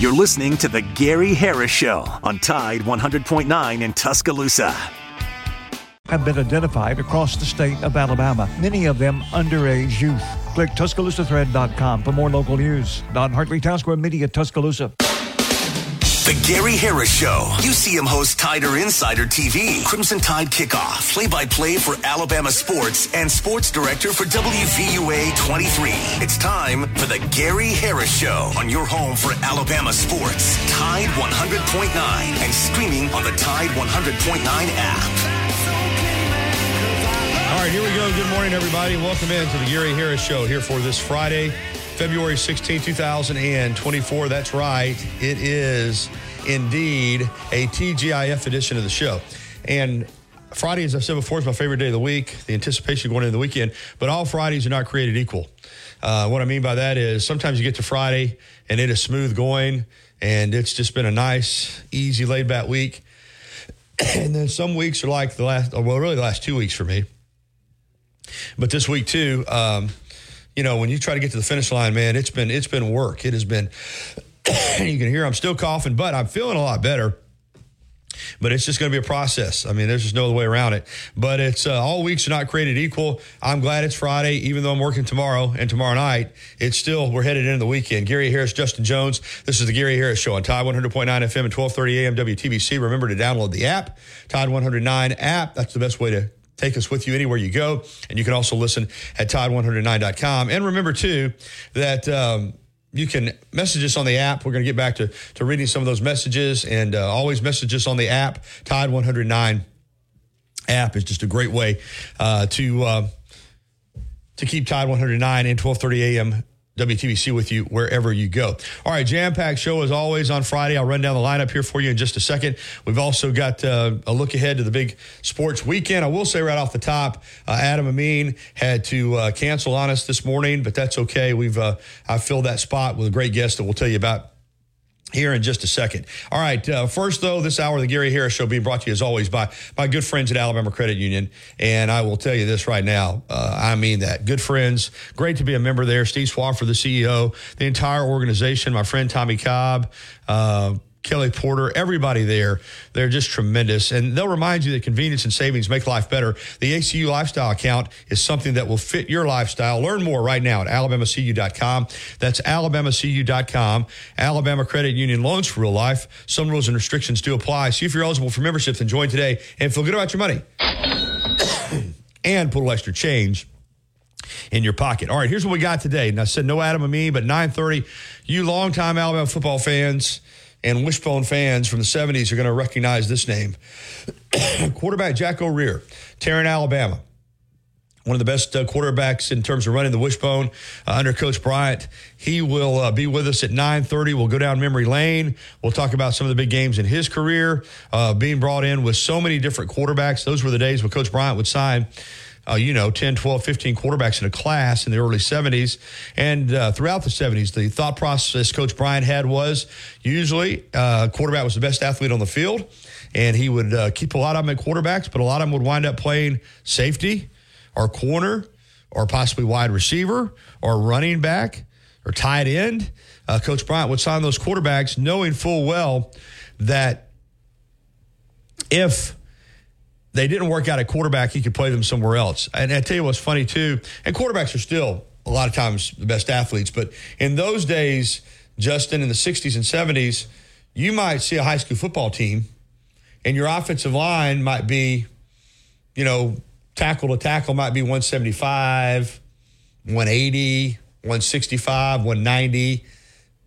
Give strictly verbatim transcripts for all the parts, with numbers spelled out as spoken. You're listening to The Gary Harris Show on Tide one hundred point nine in Tuscaloosa. Have been identified across the state of Alabama, many of them underage youth. Click Tuscaloosa Thread dot com for more local news. Don Hartley, Town Square Media, Tuscaloosa. The Gary Harris Show. U C M hosts Tider Insider T V, Crimson Tide Kickoff, play-by-play for Alabama sports, and sports director for W V U A twenty-three. It's time for The Gary Harris Show on your home for Alabama sports. Tide one hundred point nine and streaming on the Tide one hundred point nine app. All right, here we go. Good morning, everybody. Welcome in to The Gary Harris Show here for this Friday, February sixteenth, twenty twenty-four. That's right. It is indeed a T G I F edition of the show. And Friday, as I've said before, is my favorite day of the week, the anticipation going into the weekend. But all Fridays are not created equal. Uh, what I mean by that is sometimes you get to Friday and it is smooth going, and it's just been a nice, easy, laid-back week. And then some weeks are like the last, well, really the last two weeks for me. But this week, too, um, you know, when you try to get to the finish line, man, it's been it's been work. It has been, you can hear I'm still coughing, but I'm feeling a lot better. But it's just going to be a process. I mean, there's just no other way around it. But it's uh, all weeks are not created equal. I'm glad it's Friday, even though I'm working tomorrow and tomorrow night. It's still, we're headed into the weekend. Gary Harris, Justin Jones. This is the Gary Harris Show on Tide one hundred point nine F M and twelve thirty a.m. W T B C. Remember to download the app, Tide one oh nine app. That's the best way to take us with you anywhere you go. And you can also listen at Tide one oh nine dot com. And remember, too, that um, you can message us on the app. We're going to get back to, to reading some of those messages. And uh, always message us on the app. Tide one oh nine app is just a great way uh, to uh, to keep Tide one oh nine and twelve thirty a.m. W T B C with you wherever you go. All right, jam-packed show as always on Friday. I'll run down the lineup here for you in just a second. We've also got uh, a look ahead to the big sports weekend. I will say right off the top, uh, Adam Amin had to uh, cancel on us this morning, but that's okay. We've uh, I filled that spot with a great guest that we'll tell you about here in just a second. All right, uh, first, though, this hour of the Gary Harris Show being brought to you, as always, by my good friends at Alabama Credit Union, and I will tell you this right now, uh, I mean that. Good friends, great to be a member there. Steve Swoffer, the C E O, the entire organization, my friend Tommy Cobb, uh, Kelly Porter, everybody there, they're just tremendous. And they'll remind you that convenience and savings make life better. The A C U Lifestyle Account is something that will fit your lifestyle. Learn more right now at alabama c u dot com. That's alabama c u dot com. Alabama Credit Union, loans for real life. Some rules and restrictions do apply. See if you're eligible for membership, then join today and feel good about your money. And put a little extra change in your pocket. All right, here's what we got today. And I said no Adam and me, but nine thirty, you longtime Alabama football fans and Wishbone fans from the seventies are going to recognize this name. Quarterback Jack O'Rear, Tarrant, Alabama. One of the best uh, quarterbacks in terms of running the Wishbone uh, under Coach Bryant. He will uh, be with us at nine thirty. We'll go down memory lane. We'll talk about some of the big games in his career, uh, being brought in with so many different quarterbacks. Those were the days when Coach Bryant would sign Uh, you know, ten, twelve, fifteen quarterbacks in a class in the early seventies. And uh, throughout the seventies, the thought process Coach Bryant had was usually uh, quarterback was the best athlete on the field, and he would uh, keep a lot of them at quarterbacks, but a lot of them would wind up playing safety or corner or possibly wide receiver or running back or tight end. Uh, Coach Bryant would sign those quarterbacks knowing full well that if they didn't work out at quarterback, he could play them somewhere else. And I tell you what's funny, too, and quarterbacks are still a lot of times the best athletes, but in those days, Justin, in the sixties and seventies, you might see a high school football team, and your offensive line might be, you know, tackle to tackle might be one seventy-five, one eighty, one sixty-five, one ninety,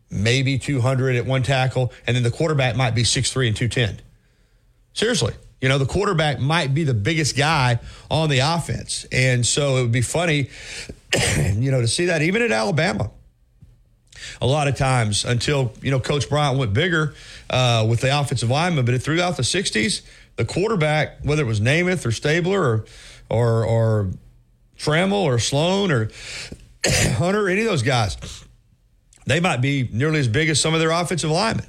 maybe two hundred at one tackle, and then the quarterback might be six three and two ten. Seriously. You know, the quarterback might be the biggest guy on the offense. And so it would be funny, you know, to see that even at Alabama. A lot of times until, you know, Coach Bryant went bigger uh, with the offensive lineman. But throughout the sixties, the quarterback, whether it was Namath or Stabler or or, or Trammell or Sloan or Hunter, any of those guys, they might be nearly as big as some of their offensive linemen.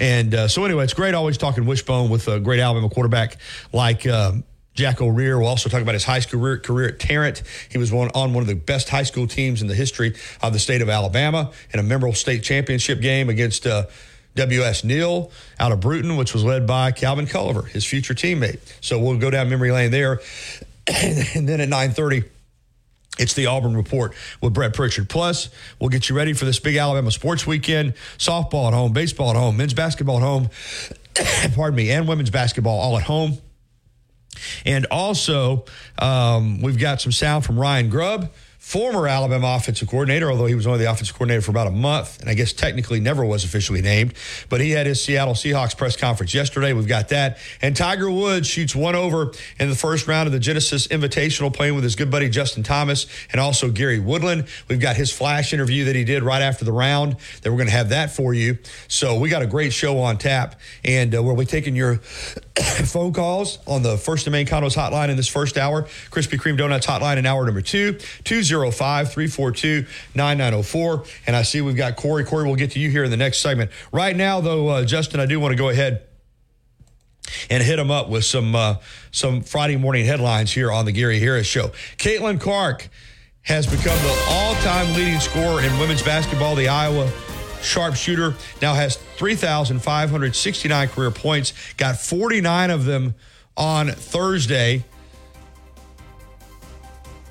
And uh, so, anyway, it's great always talking Wishbone with a great Alabama quarterback like um, Jack O'Rear. We'll also talk about his high school career, career at Tarrant. He was one, on one of the best high school teams in the history of the state of Alabama in a memorable state championship game against uh, W S. Neal out of Bruton, which was led by Calvin Culliver, his future teammate. So we'll go down memory lane there. And then at nine thirty, it's the Auburn Report with Brett Pritchard. Plus, we'll get you ready for this big Alabama sports weekend. Softball at home, baseball at home, men's basketball at home, pardon me, and women's basketball all at home. And also, um, we've got some sound from Ryan Grubb, former Alabama offensive coordinator, although he was only the offensive coordinator for about a month, and I guess technically never was officially named. But he had his Seattle Seahawks press conference yesterday. We've got that. And Tiger Woods shoots one over in the first round of the Genesis Invitational, playing with his good buddy Justin Thomas and also Gary Woodland. We've got his flash interview that he did right after the round, that we're going to have that for you. So we got a great show on tap, and uh, we'll be taking your phone calls on the First and Main Condos hotline in this first hour, Krispy Kreme Donuts hotline in hour number two, two oh five, three four two, nine nine oh four. And I see we've got Corey. Corey, we'll get to you here in the next segment. Right now, though, uh, Justin, I do want to go ahead and hit him up with some uh, some Friday morning headlines here on the Gary Harris Show. Caitlin Clark has become the all-time leading scorer in women's basketball. The Iowa sharpshooter now has three thousand five hundred sixty-nine career points, got forty-nine of them on Thursday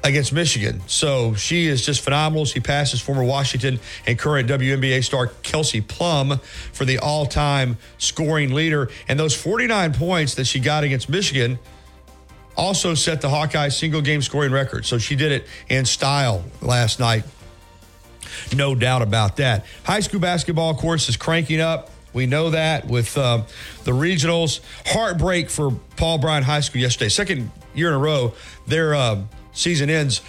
against Michigan. So she is just phenomenal. She passes former Washington and current W N B A star Kelsey Plum for the all-time scoring leader. And those forty-nine points that she got against Michigan also set the Hawkeyes single-game scoring record. So she did it in style last night. No doubt about that. High school basketball, of course, is cranking up. We know that with um, the regionals. Heartbreak for Paul Bryan High School yesterday. Second year in a row, their uh, season ends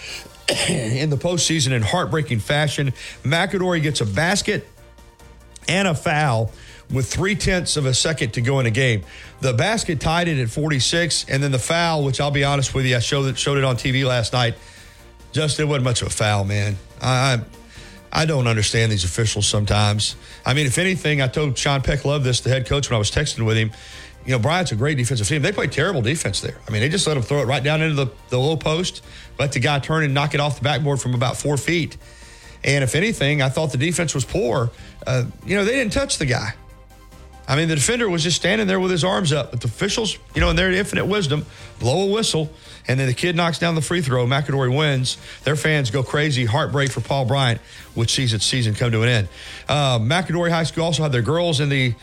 in the postseason in heartbreaking fashion. McAdory gets a basket and a foul with three-tenths of a second to go in a game. The basket tied it at forty-six, and then the foul, which I'll be honest with you, I showed it, showed it on T V last night. Just, it wasn't much of a foul, man. I... I I don't understand these officials sometimes. I mean, if anything, I told Sean Peck Love this, the head coach, when I was texting with him. You know, Bryant's a great defensive team. They play terrible defense there. I mean, they just let them throw it right down into the, the low post, let the guy turn and knock it off the backboard from about four feet. And if anything, I thought the defense was poor. Uh, you know, they didn't touch the guy. I mean, the defender was just standing there with his arms up. But the officials, you know, in their infinite wisdom, blow a whistle, and then the kid knocks down the free throw. McAdory wins. Their fans go crazy. Heartbreak for Paul Bryant, which sees its season come to an end. Uh, McAdory High School also had their girls in the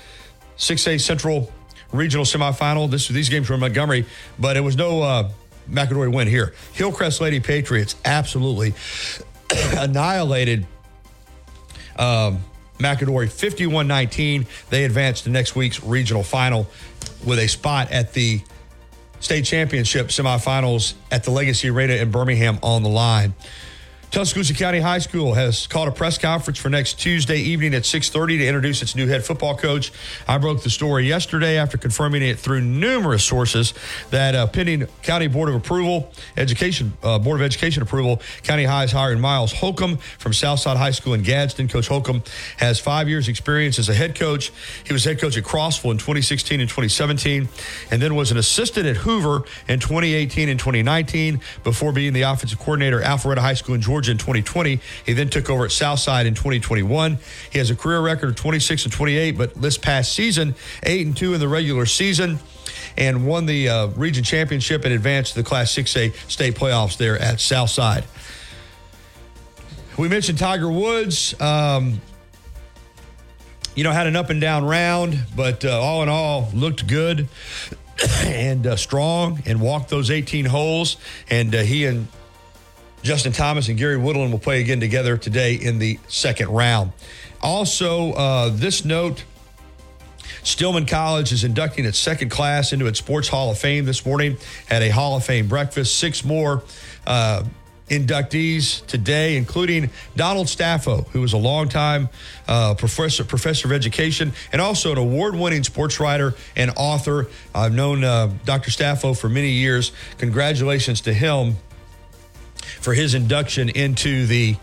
six A Central Regional Semifinal. This, these games were in Montgomery, but it was no uh, McAdory win here. Hillcrest Lady Patriots absolutely annihilated um McAdory fifty-one nineteen. They advanced to next week's regional final with a spot at the state championship semifinals at the Legacy Arena in Birmingham on the line. Tuscaloosa County High School has called a press conference for next Tuesday evening at six thirty to introduce its new head football coach. I broke the story yesterday after confirming it through numerous sources that uh, pending County Board of Approval, Education uh, Board of Education approval, County High is hiring Miles Holcomb from Southside High School in Gadsden. Coach Holcomb has five years' experience as a head coach. He was head coach at Crossville in twenty sixteen and twenty seventeen, and then was an assistant at Hoover in twenty eighteen and twenty nineteen before being the offensive coordinator at Alpharetta High School in Georgia in twenty twenty. He then took over at Southside in twenty twenty-one. He has a career record of twenty-six and twenty-eight, but this past season, eight and two in the regular season, and won the uh, region championship and advanced to the Class six A state playoffs there at Southside. We mentioned Tiger Woods. Um, you know, had an up and down round, but uh, all in all, looked good and uh, strong, and walked those eighteen holes, and uh, he and Justin Thomas and Gary Woodland will play again together today in the second round. Also, uh, this note, Stillman College is inducting its second class into its Sports Hall of Fame this morning at a Hall of Fame breakfast. Six more uh, inductees today, including Donald Staffo, who was a longtime uh, professor, professor of education, and also an award-winning sports writer and author. I've known uh, Doctor Staffo for many years. Congratulations to him for his induction into the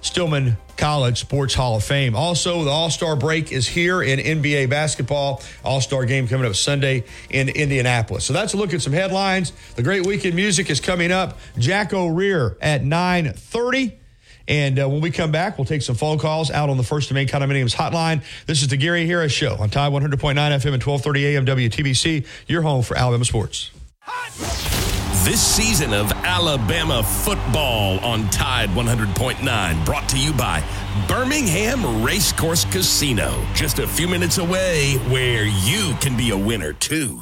Stillman College Sports Hall of Fame. Also, the All-Star break is here in N B A basketball. All-Star game coming up Sunday in Indianapolis. So that's a look at some headlines. The great weekend music is coming up. Jack O'Rear at nine thirty. And uh, when we come back, we'll take some phone calls out on the First and Main Condominiums hotline. This is the Gary Harris Show on Tide one hundred point nine F M and twelve thirty A M W T B C, your home for Alabama sports. This season of Alabama football on Tide one hundred point nine, brought to you by Birmingham Racecourse Casino, just a few minutes away, where you can be a winner too.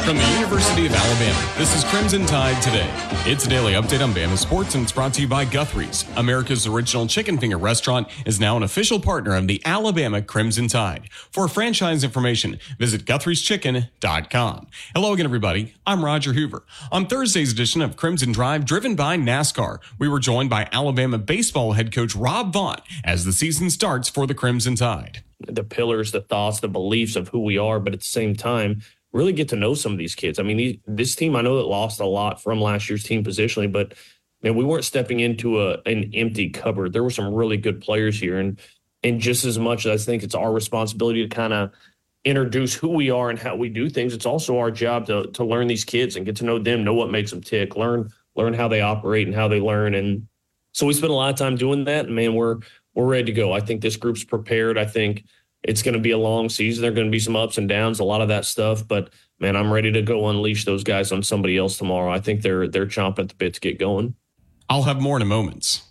From the University of Alabama, this is Crimson Tide Today. It's a daily update on Bama sports, and it's brought to you by Guthrie's. America's original chicken finger restaurant is now an official partner of the Alabama Crimson Tide. For franchise information, visit Guthries Chicken dot com. Hello again, everybody. I'm Roger Hoover. On Thursday's edition of Crimson Drive, driven by NASCAR, we were joined by Alabama baseball head coach Rob Vaughn as the season starts for the Crimson Tide. The pillars, the thoughts, the beliefs of who we are, but at the same time, really get to know some of these kids. I mean, these, this team, I know it lost a lot from last year's team positionally, but man, we weren't stepping into a an empty cupboard. There were some really good players here. And and just as much as I think it's our responsibility to kind of introduce who we are and how we do things, it's also our job to to learn these kids and get to know them, know what makes them tick, learn learn how they operate and how they learn. And so we spent a lot of time doing that. And man, we're we're ready to go. I think this group's prepared. I think it's going to be a long season. There are going to be some ups and downs, a lot of that stuff. But, man, I'm ready to go unleash those guys on somebody else tomorrow. I think they're they're chomping at the bit to get going. I'll have more in a moment.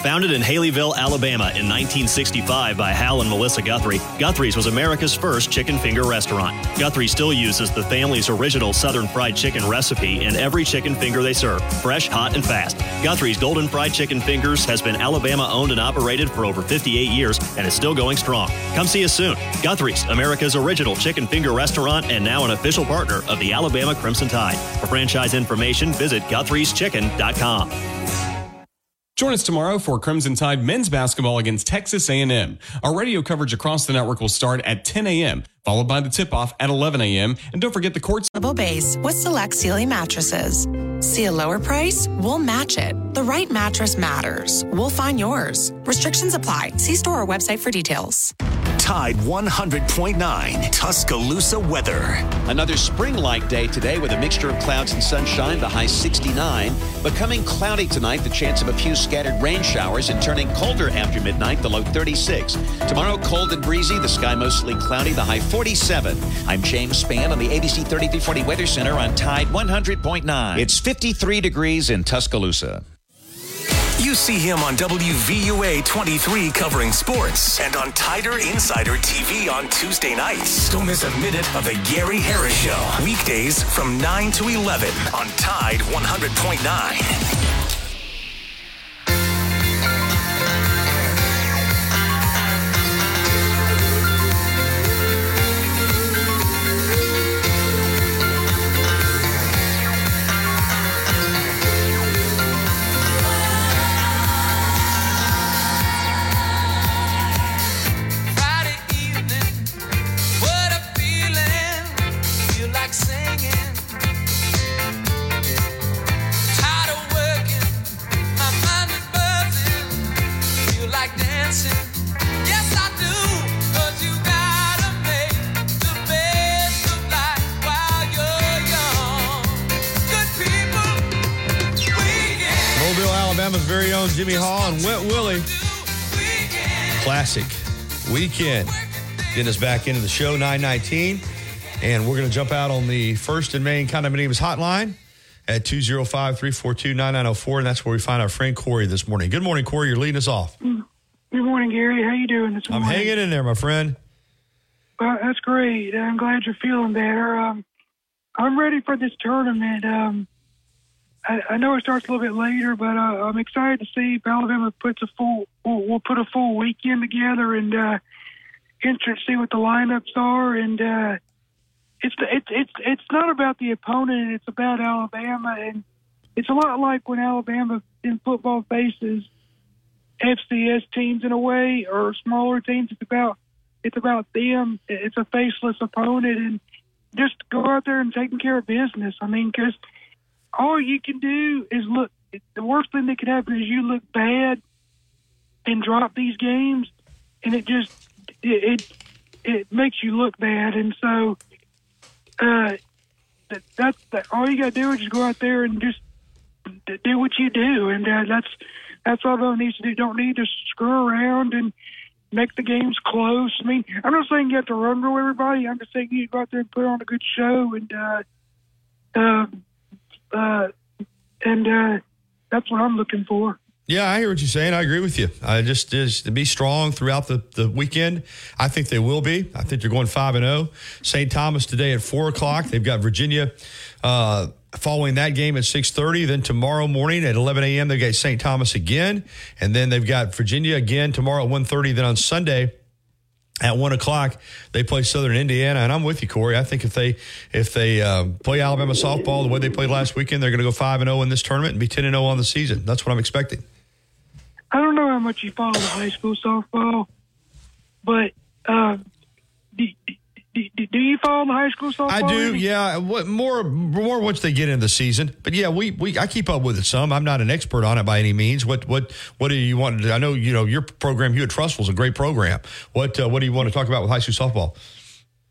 Founded in Haleyville, Alabama in nineteen sixty-five by Hal and Melissa Guthrie, Guthrie's was America's first chicken finger restaurant. Guthrie still uses the family's original Southern fried chicken recipe in every chicken finger they serve, fresh, hot, and fast. Guthrie's Golden Fried Chicken Fingers has been Alabama-owned and operated for over fifty-eight years and is still going strong. Come see us soon. Guthrie's, America's original chicken finger restaurant and now an official partner of the Alabama Crimson Tide. For franchise information, visit Guthries Chicken dot com. Join us tomorrow for Crimson Tide men's basketball against Texas A and M. Our radio coverage across the network will start at ten a.m., followed by the tip-off at eleven a.m. And don't forget the courts. Base with select Sealy mattresses. See a lower price? We'll match it. The right mattress matters. We'll find yours. Restrictions apply. See store or website for details. Tide one hundred point nine, Tuscaloosa weather. Another spring-like day today with a mixture of clouds and sunshine, the high sixty-nine. Becoming cloudy tonight, the chance of a few scattered rain showers, and turning colder after midnight, the low thirty-six. Tomorrow, cold and breezy, the sky mostly cloudy, the high forty-seven. I'm James Spann on the A B C thirty-three forty Weather Center on Tide one hundred point nine. It's fifty-three degrees in Tuscaloosa. You see him on W V U A twenty-three covering sports and on Tider Insider T V on Tuesday nights. Don't miss a minute of the Gary Harris Show. Weekdays from nine to eleven on Tide one hundred point nine. Jimmy Hall and Wet Willie. Classic weekend. Getting us back into the show, nine nineteen. And we're going to jump out on the First and Main Condominiums hotline at two oh five, three four two, nine nine oh four. And that's where we find our friend Corey this morning. Good morning, Corey. You're leading us off. Good morning, Gary. How you doing this morning? I'm hanging in there, my friend. Well, that's great. I'm glad you're feeling better. Um, I'm ready for this tournament. Um, I know it starts a little bit later, but uh, I'm excited to see if Alabama puts a full, will we'll put a full weekend together and uh, interest see what the lineups are. And uh, it's it's it's it's not about the opponent; it's about Alabama, and it's a lot like when Alabama in football faces F C S teams in a way or smaller teams. It's about it's about them. It's a faceless opponent, and just go out there and taking care of business. I mean, because all you can do is look. The worst thing that could happen is you look bad and drop these games, and it just it it, it makes you look bad. And so, uh, that, that's that, all you got to do is just go out there and just do what you do, and uh, that's that's all they need to do. Don't need to screw around and make the games close. I mean, I'm not saying you have to run through everybody. I'm just saying you go out there and put on a good show, and uh, uh, uh, and uh, that's what I'm looking for. Yeah, I hear what you're saying. I agree with you. I just, just to be strong throughout the, the weekend. I think they will be. I think they're going five and oh. Saint Thomas today at four o'clock. They've got Virginia uh, following that game at six thirty. Then tomorrow morning at eleven a.m. they've got Saint Thomas again. And then they've got Virginia again tomorrow at one thirty. Then on Sunday at one o'clock, they play Southern Indiana, and I'm with you, Corey. I think if they if they uh, play Alabama softball the way they played last weekend, they're going to go five and oh in this tournament and be ten and oh on the season. That's what I'm expecting. I don't know how much you follow the high school softball, but uh, do, do, do you follow the high school softball? I do, any? yeah. What, more more once they get into the season. But, yeah, we, we I keep up with it some. I'm not an expert on it by any means. What what what do you want to do? I know, you know, your program, Hewitt Trustful, is a great program. What uh, what do you want to talk about with high school softball?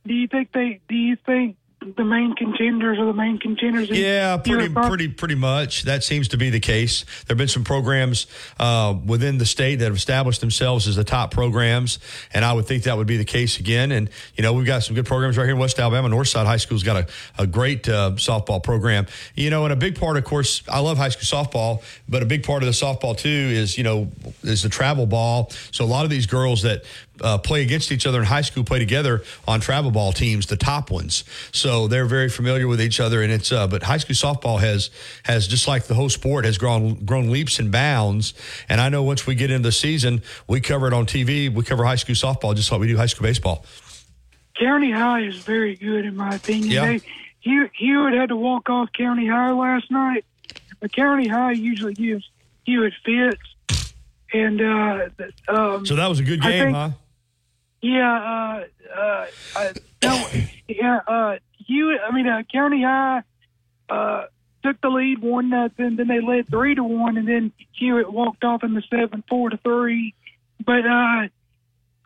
Do you think they – do you think – the main contenders are the main contenders? Yeah, pretty, pretty, pretty much. That seems to be the case. There have been some programs uh, within the state that have established themselves as the top programs, and I would think that would be the case again. And, you know, we've got some good programs right here in West Alabama. Northside High School's got a, a great uh, softball program. You know, and a big part, of course, I love high school softball, but a big part of the softball, too, is, you know, is the travel ball. So a lot of these girls that uh, play against each other in high school play together on travel ball teams, the top ones. So So they're very familiar with each other, and it's uh, but high school softball has has just like the whole sport has grown grown leaps and bounds. And I know once we get into the season, we cover it on T V. We cover high school softball just like we do high school baseball. County High is very good, in my opinion. Yeah. They, Hew, Hewitt had to walk off County High last night, but County High usually gives Hewitt fits. And uh, um, so that was a good game, think, huh? Yeah, uh, uh, I, that, yeah. Uh, You, I mean, uh, County High uh, took the lead one nothing. Then they led three to one, and then Hewitt walked off in the seventh, four to three. But uh,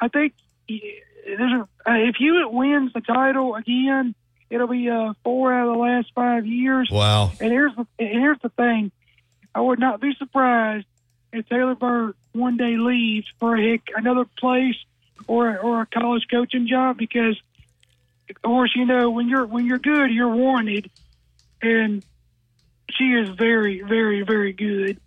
I think there's a, uh, if Hewitt wins the title again, it'll be uh, four out of the last five years. Wow! And here's the, and here's the thing: I would not be surprised if Taylor Burt one day leaves for a heck, another place or or a college coaching job, because, of course, you know, when you're when you're good, you're wanted, and she is very, very, very good.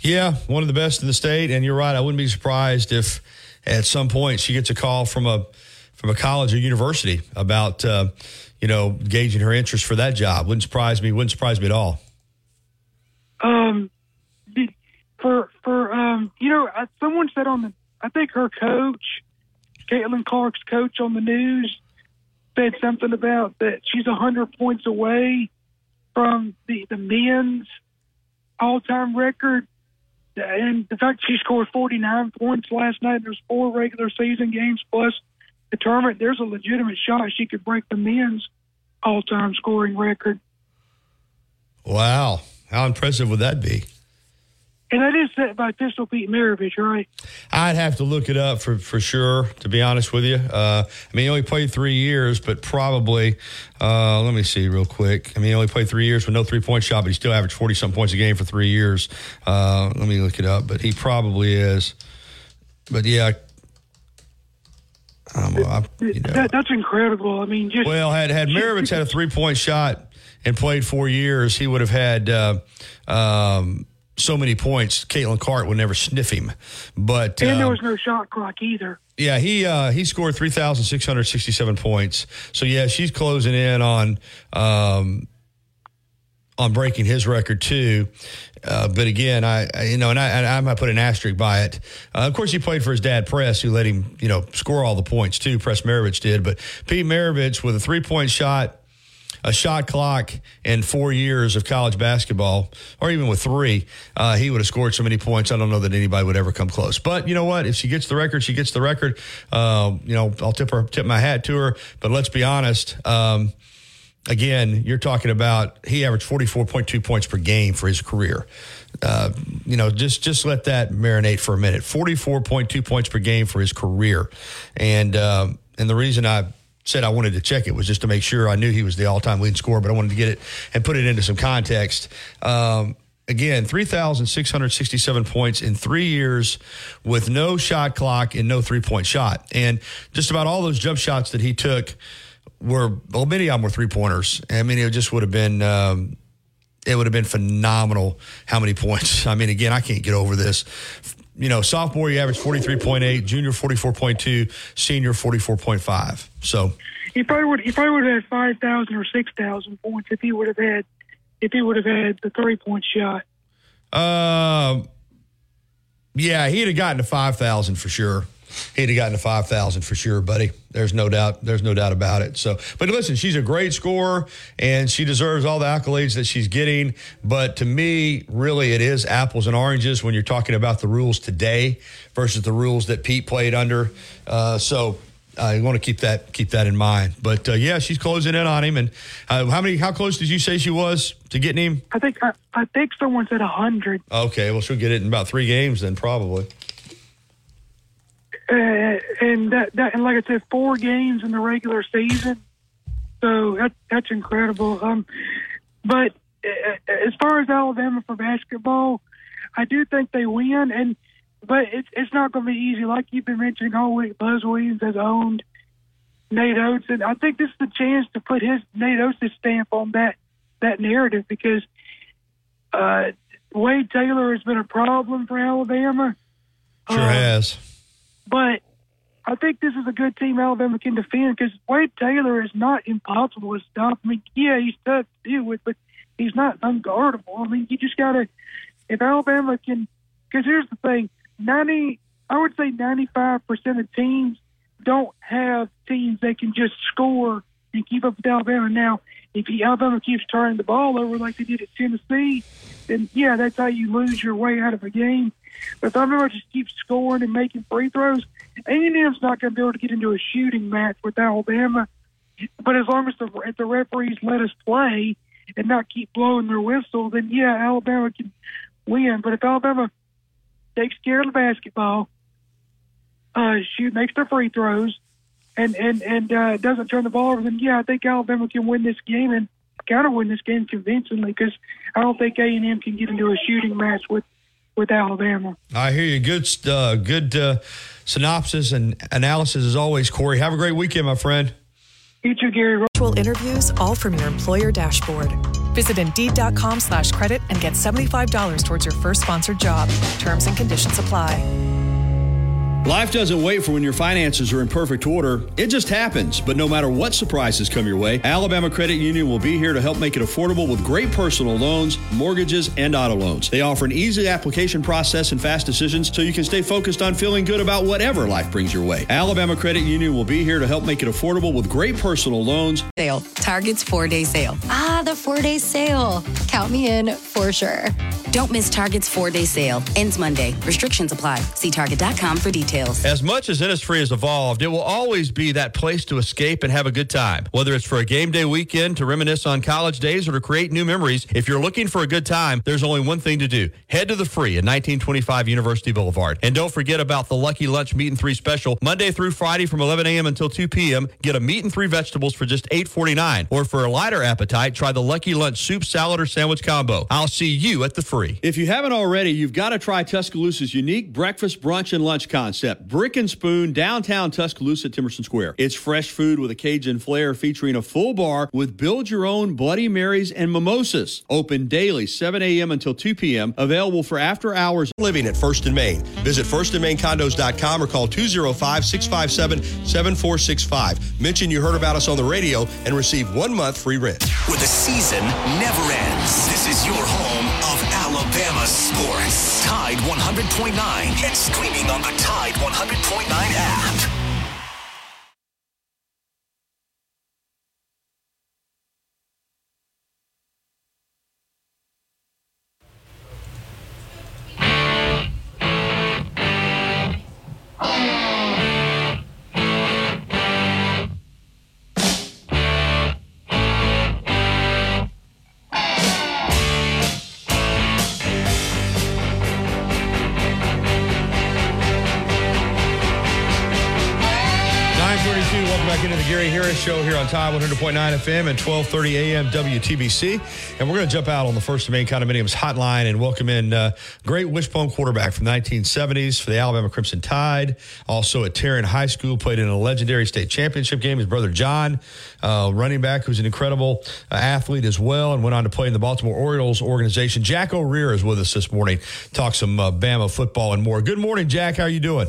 Yeah, one of the best in the state, and you're right. I wouldn't be surprised if at some point she gets a call from a from a college or university about uh, you know, gauging her interest for that job. Wouldn't surprise me. Wouldn't surprise me at all. Um, for for um, you know, someone said on the, I think her coach, Caitlin Clark's coach, on the news said something about that she's one hundred points away from the, the men's all-time record. And the fact she scored forty-nine points last night, there's four regular season games plus the tournament, there's a legitimate shot she could break the men's all-time scoring record. Wow. How impressive would that be? And that is set by Pistol Pete Maravich, right? I'd have to look it up for, for sure, to be honest with you. Uh, I mean, he only played three years, but probably, uh, let me see real quick. I mean, he only played three years with no three-point shot, but he still averaged forty-some points a game for three years. Uh, let me look it up, but he probably is. But, yeah, I don't know, I, you know. That, that's incredible. I mean, just, well, had, had Maravich had a three-point shot and played four years, he would have had uh, – um, so many points, Caitlin Clark would never sniff him. But and there was um, no shot clock either. Yeah, he uh, he scored three thousand six hundred sixty-seven points. So, yeah, she's closing in on um, on breaking his record, too. Uh, but, again, I, I you know, and I, I might put an asterisk by it. Uh, of course, he played for his dad, Press, who let him, you know, score all the points, too. Press Maravich did. But Pete Maravich with a three-point shot, a shot clock, and four years of college basketball, or even with three, uh, he would have scored so many points. I don't know that anybody would ever come close. But you know what? If she gets the record, she gets the record. Uh, you know, I'll tip her, tip my hat to her. But let's be honest. Um, again, you're talking about he averaged forty-four point two points per game for his career. Uh, you know, just just let that marinate for a minute. forty-four point two points per game for his career, and um, and the reason I said I wanted to check it was just to make sure I knew he was the all-time leading scorer, but I wanted to get it and put it into some context. Um, again, three thousand six hundred sixty-seven points in three years with no shot clock and no three-point shot. And just about all those jump shots that he took were, well, many of them were three-pointers. I mean, it just would have been um, it would have been phenomenal how many points. I mean, again, I can't get over this. You know, sophomore, you averaged forty-three point eight, junior, forty-four point two, senior, forty-four point five. So he probably would he probably would have had five thousand or six thousand points if he would have had if he would have had the three-point shot. Uh, yeah, he'd have gotten to five thousand for sure. He'd have gotten to five thousand for sure, buddy. There's no doubt. There's no doubt about it. So, but listen, she's a great scorer, and she deserves all the accolades that she's getting. But to me, really, it is apples and oranges when you're talking about the rules today versus the rules that Pete played under. Uh, so, I uh, want to keep that keep that in mind. But uh, yeah, she's closing in on him. And uh, how many? How close did you say she was to getting him? I think I, I think someone said a hundred. Okay, well, she'll get it in about three games then, probably. Uh, and that, that, and like I said, four games in the regular season, so that, that's incredible. Um, but uh, as far as Alabama for basketball, I do think they win. And but it's it's not going to be easy, like you've been mentioning all week. Buzz Williams has owned Nate Oates, and I think this is the chance to put his Nate Oates' stamp on that that narrative because uh, Wade Taylor has been a problem for Alabama. Sure um, has. But I think this is a good team Alabama can defend because Wade Taylor is not impossible to stop. I mean, yeah, he's tough to deal with, but he's not unguardable. I mean, you just got to – if Alabama can – because here's the thing, ninety I would say ninety-five percent of teams don't have teams they can just score and keep up with Alabama. Now, if Alabama keeps turning the ball over like they did at Tennessee, then, yeah, that's how you lose your way out of a game. But if Alabama just keeps scoring and making free throws, A and M's not going to be able to get into a shooting match with Alabama. But as long as the, if the referees let us play and not keep blowing their whistle, then, yeah, Alabama can win. But if Alabama takes care of the basketball, uh, shoot, makes their free throws, and, and, and uh, doesn't turn the ball over, then, yeah, I think Alabama can win this game and kind of win this game convincingly because I don't think A and M can get into a shooting match with with Alabama. I hear you. Good uh, good uh, synopsis and analysis as always, Corey. Have a great weekend, my friend. You too, Gary. Virtual interviews all from your employer dashboard. Visit Indeed.com slash credit and get seventy-five dollars towards your first sponsored job. Terms and conditions apply. Life doesn't wait for when your finances are in perfect order. It just happens. But no matter what surprises come your way, Alabama Credit Union will be here to help make it affordable with great personal loans, mortgages, and auto loans. They offer an easy application process and fast decisions so you can stay focused on feeling good about whatever life brings your way. Alabama Credit Union will be here to help make it affordable with great personal loans. Sale. Target's four-day sale. Ah, the four-day sale. Count me in for sure. Don't miss Target's four-day sale. Ends Monday. Restrictions apply. See Target dot com for details. As much as Innisfree has evolved, it will always be that place to escape and have a good time. Whether it's for a game day weekend, to reminisce on college days, or to create new memories, if you're looking for a good time, there's only one thing to do. Head to the Free at nineteen twenty-five University Boulevard. And don't forget about the Lucky Lunch Meat and Three special, Monday through Friday from eleven a.m. until two p.m. Get a meat and three vegetables for just eight forty-nine. Or for a lighter appetite, try the Lucky Lunch soup, salad, or sandwich combo. I'll see you at the Free. If you haven't already, you've got to try Tuscaloosa's unique breakfast, brunch, and lunch concept. Brick and Spoon, downtown Tuscaloosa, Timerson Square. It's fresh food with a Cajun flair featuring a full bar with build-your-own Bloody Marys and mimosas. Open daily, seven a.m. until two p.m. Available for after hours. Living at First and Main. Visit first and main condos dot com or call two oh five, six five seven, seven four six five. Mention you heard about us on the radio and receive one month free rent. Where the season never ends. This is your home of Alabama sports. Tide one hundred point nine and streaming on the Tide one hundred point nine app. six thirty-two, welcome back into the Gary Harris Show here on Tide one hundred point nine F M and twelve thirty A M W T B C. And we're going to jump out on the First and Main Condominiums hotline and welcome in uh, great wishbone quarterback from the nineteen seventies for the Alabama Crimson Tide. Also at Tarrant High School, played in a legendary state championship game. His brother John, uh, running back, who's an incredible uh, athlete as well, and went on to play in the Baltimore Orioles organization. Jack O'Rear is with us this morning. Talk some uh, Bama football and more. Good morning, Jack. How are you doing?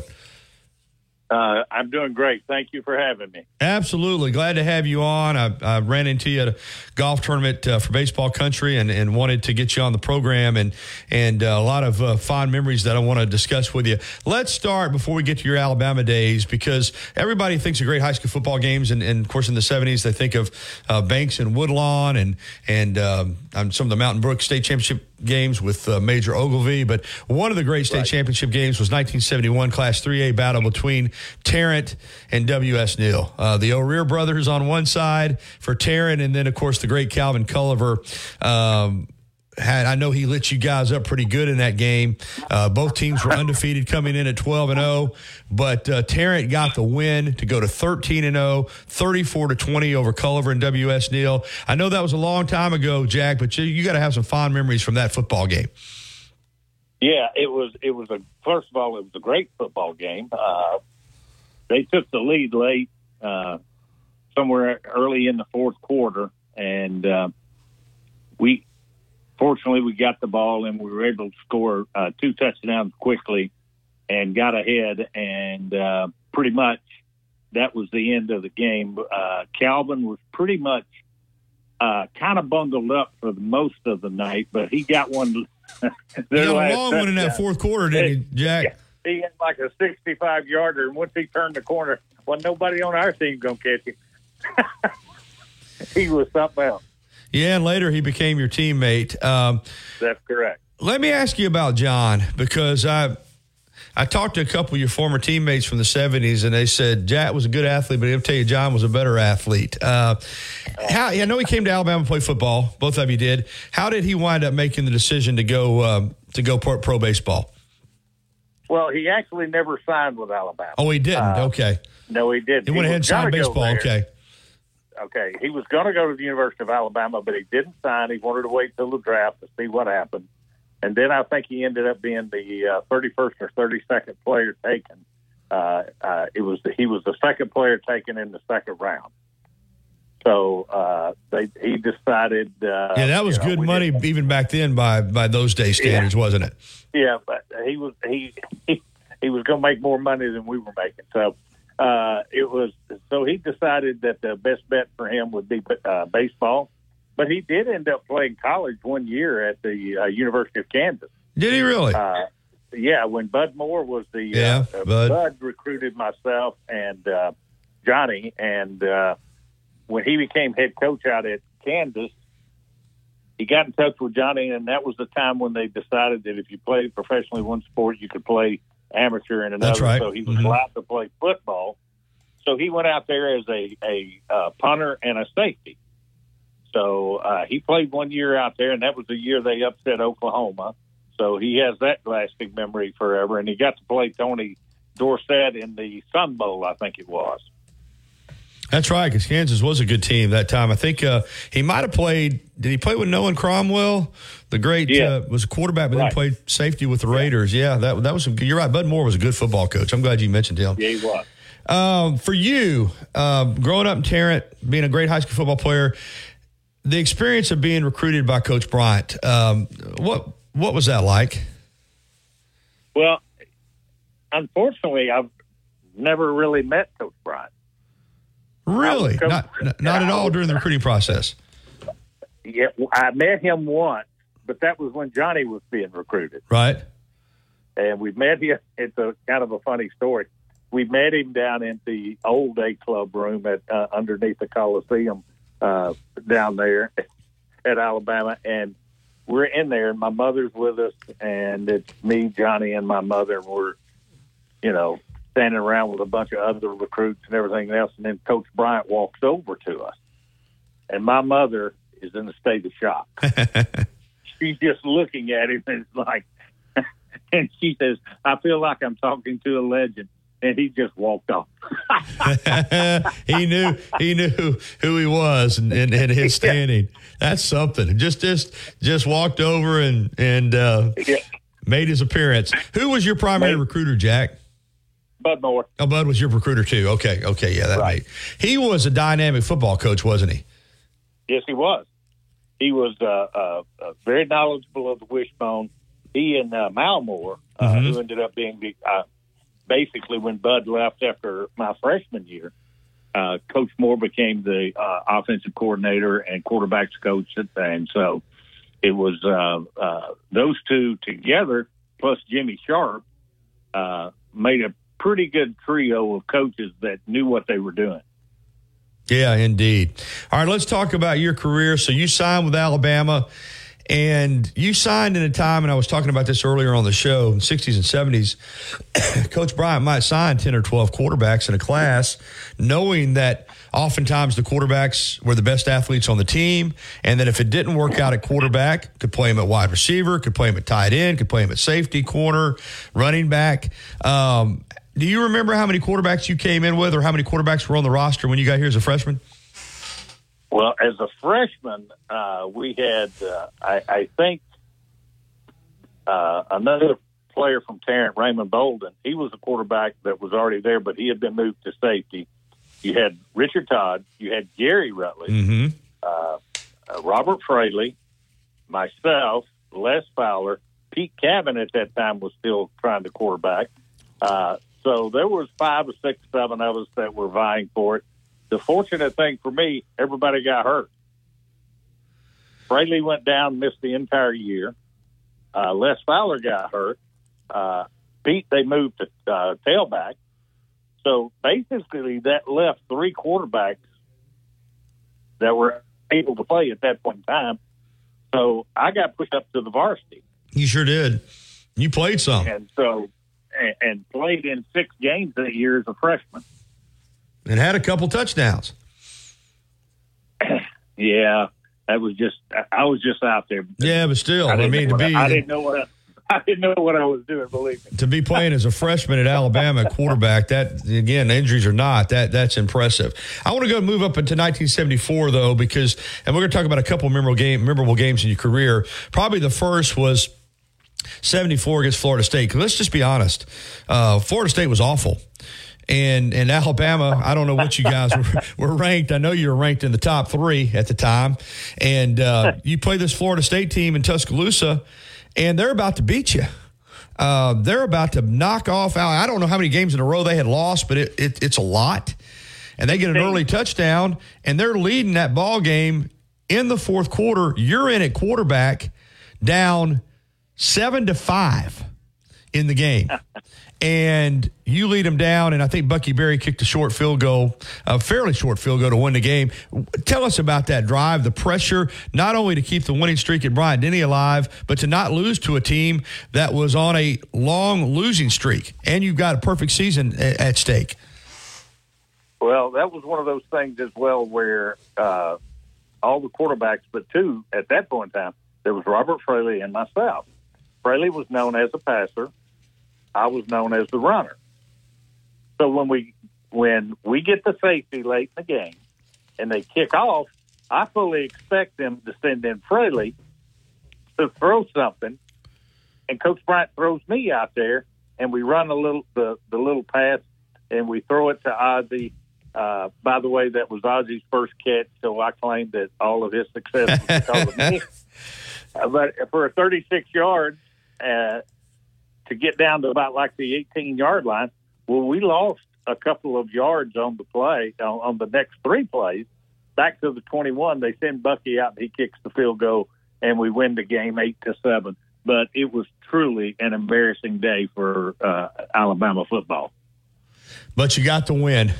Uh, I'm doing great. Thank you for having me. Absolutely. Glad to have you on. I, I ran into you at a golf tournament uh, for baseball country and, and wanted to get you on the program and, and uh, a lot of uh, fond memories that I want to discuss with you. Let's start before we get to your Alabama days, because everybody thinks of great high school football games. And, and of course, in the seventies, they think of uh, Banks and Woodlawn and, and um, some of the Mountain Brook State Championship games with uh, Major Ogilvie, but one of the great state right. championship games was nineteen seventy-one Class three A battle between Tarrant and W S. Neal. Uh, the O'Rear brothers on one side for Tarrant, and then, of course, the great Calvin Culliver. Um, had, I know he lit you guys up pretty good in that game. Uh, both teams were undefeated coming in at twelve and oh, but uh, Tarrant got the win to go to thirteen and oh, thirty-four to twenty over Culliver and W S. Neal. I know that was a long time ago, Jack, but you, you got to have some fond memories from that football game. Yeah, it was. It was a first of all, it was a great football game. Uh, they took the lead late, uh, somewhere early in the fourth quarter, and uh, we. Fortunately, we got the ball and we were able to score uh, two touchdowns quickly and got ahead. And uh, pretty much that was the end of the game. Uh, Calvin was pretty much uh, kind of bundled up for most of the night, but he got one. He got a long one in that fourth quarter, didn't he, Jack? Yeah. He had like a sixty-five yarder. And once he turned the corner, well, nobody on our team going to catch him. He was something else. Yeah, and later he became your teammate. Um, That's correct. Let me ask you about John, because I I talked to a couple of your former teammates from the seventies, and they said Jack was a good athlete, but I'll tell you, John was a better athlete. Uh, how, I know he came to Alabama to play football. Both of you did. How did he wind up making the decision to go um, to go pro, pro baseball? Well, he actually never signed with Alabama. Oh, he didn't? Uh, okay. No, he didn't. He, he went ahead and signed baseball. Okay. Okay, he was going to go to the University of Alabama, but he didn't sign. He wanted to wait till the draft to see what happened. And then I think he ended up being the uh, thirty-first or thirty-second player taken. Uh, uh, it was the, he was the second player taken in the second round. So uh, they, he decided... Uh, yeah, that was you know, good money even back then by, by those days' standards, yeah. Wasn't it? Yeah, but he was he, he, he was going to make more money than we were making, so... Uh, it was so he decided that the best bet for him would be uh, baseball, but he did end up playing college one year at the uh, University of Kansas. Did he really? Uh, yeah, when Bud Moore was the yeah, uh, Bud. Bud recruited myself and uh, Johnny, and uh, when he became head coach out at Kansas, he got in touch with Johnny, and that was the time when they decided that if you played professionally one sport, you could play amateur in another. That's right. So he was mm-hmm. allowed to play football. So he went out there as a, a uh, punter and a safety. So uh, he played one year out there, and that was the year they upset Oklahoma. So he has that lasting memory forever, and he got to play Tony Dorsett in the Sun Bowl, I think it was. That's right, because Kansas was a good team that time. I think uh, he might have played – did he play with Nolan Cromwell? The great yeah. uh, was a quarterback, but right. then played safety with the Raiders. Yeah, yeah that that was – you're right. Bud Moore was a good football coach. I'm glad you mentioned him. Yeah, he was. Um, for you, uh, growing up in Tarrant, being a great high school football player, the experience of being recruited by Coach Bryant, um, what what was that like? Well, unfortunately, I've never really met Coach Bryant. Really? Not, not at all during the recruiting process? Yeah, I met him once, but that was when Johnny was being recruited. Right. And we met him. It's a kind of a funny story. We met him down in the old day club room at uh, underneath the Coliseum uh, down there at Alabama. And we're in there, and my mother's with us, and it's me, Johnny, and my mother. And we're, you know, standing around with a bunch of other recruits and everything else, and then Coach Bryant walks over to us. And my mother is in a state of shock. She's just looking at him and it's like, and she says, I feel like I'm talking to a legend. and he just walked off. he knew he knew who he was and, and, and his standing. Yeah. That's something. Just just just walked over and and uh, yeah. made his appearance. Who was your primary Mate. recruiter, Jack? Bud Moore. Oh, Bud was your recruiter too. Okay, okay, yeah, that right. Made. He was a dynamic football coach, wasn't he? Yes, he was. He was uh, uh, very knowledgeable of the wishbone. He and uh, Malmore, uh, mm-hmm. who ended up being the, uh, basically when Bud left after my freshman year, uh, Coach Moore became the uh, offensive coordinator and quarterbacks coach. And so it was uh, uh, those two together plus Jimmy Sharp uh, made a pretty good trio of coaches that knew what they were doing. Yeah, indeed. All right, let's talk about your career. So you signed with Alabama, and you signed in a time, and I was talking about this earlier on the show, in the sixties and seventies, Coach Bryant might sign ten or twelve quarterbacks in a class, knowing that oftentimes the quarterbacks were the best athletes on the team, and that if it didn't work out at quarterback, could play him at wide receiver, could play him at tight end, could play him at safety, corner, running back. Um Do you remember how many quarterbacks you came in with or how many quarterbacks were on the roster when you got here as a freshman? Well, as a freshman, uh, we had, uh, I, I think, uh, another player from Tarrant, Raymond Bolden. He was a quarterback that was already there, but he had been moved to safety. You had Richard Todd. You had Gary Rutley, mm-hmm. uh, uh, Robert Fraley, myself, Les Fowler. Pete Cavan at that time was still trying to quarterback. Uh So there was five or six, seven of us that were vying for it. The fortunate thing for me, everybody got hurt. Fraley went down, missed the entire year. Uh, Les Fowler got hurt. Uh, Pete, they moved to uh, tailback. So basically that left three quarterbacks that were able to play at that point in time. So I got pushed up to the varsity. You sure did. You played some. And so... and played in six games that year as a freshman. And had a couple touchdowns. yeah, that was just, I was just out there. Yeah, but still, I, I mean, to be... I, I didn't know what I... I didn't know what I was doing, believe me. To be playing as a freshman at Alabama quarterback, that, again, injuries or not, that that's impressive. I want to go move up into nineteen seventy-four, though, because, and we're going to talk about a couple memorable, game, memorable games in your career. Probably the first was seventy-four against Florida State. Let's just be honest. Uh, Florida State was awful. And and Alabama, I don't know what you guys were, were ranked. I know you were ranked in the top three at the time. And uh, you play this Florida State team in Tuscaloosa, and they're about to beat you. Uh, they're about to knock off. I don't know how many games in a row they had lost, but it, it it's a lot. And they get an early touchdown, and they're leading that ball game in the fourth quarter. You're in at quarterback down Seven to five in the game, and you lead them down, and I think Bucky Berry kicked a short field goal, a fairly short field goal to win the game. Tell us about that drive, the pressure, not only to keep the winning streak at Bryant Denny alive, but to not lose to a team that was on a long losing streak, and you've got a perfect season at stake. Well, that was one of those things as well where uh, all the quarterbacks, but two at that point in time, there was Robert Fraley and myself. Fraley was known as a passer. I was known as the runner. So when we when we get the safety late in the game and they kick off, I fully expect them to send in Fraley to throw something. And Coach Bryant throws me out there, and we run a little the, the little pass, and we throw it to Ozzie. Uh, by the way, that was Ozzie's first catch, so I claim that all of his success was because of me. Uh, but for a thirty-six yards uh, to get down to about like the eighteen-yard line, well, we lost a couple of yards on the play, on, on the next three plays. Back to the twenty-one, they send Bucky out, and he kicks the field goal, and we win the game eight to seven. But it was truly an embarrassing day for uh, Alabama football. But you got the win,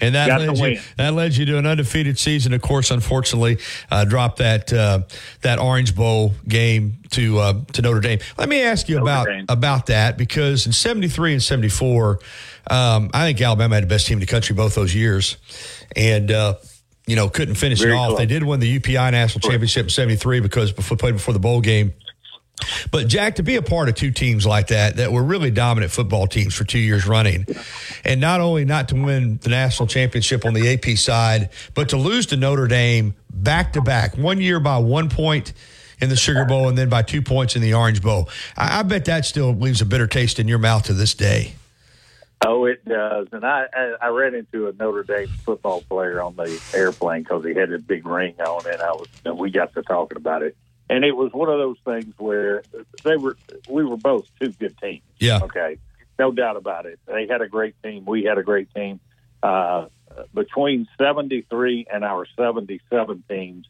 and that led, win. You, that led you to an undefeated season. Of course, unfortunately, uh, dropped that uh, that Orange Bowl game to uh, to Notre Dame. Let me ask you about, about that, because in seventy-three and seventy-four, um, I think Alabama had the best team in the country both those years, and uh, you know couldn't finish Very it off. Close. They did win the U P I National Championship in seventy-three because before played before the bowl game. But, Jack, to be a part of two teams like that, that were really dominant football teams for two years running, and not only not to win the national championship on the A P side, but to lose to Notre Dame back-to-back, one year by one point in the Sugar Bowl and then by two points in the Orange Bowl. I, I bet that still leaves a bitter taste in your mouth to this day. Oh, it does. And I, I ran into a Notre Dame football player on the airplane because he had a big ring on, and I was, and we got to talking about it. And it was one of those things where they were, we were both two good teams. Yeah. Okay. No doubt about it. They had a great team. We had a great team. Uh, between seventy-three and our seventy-seven teams,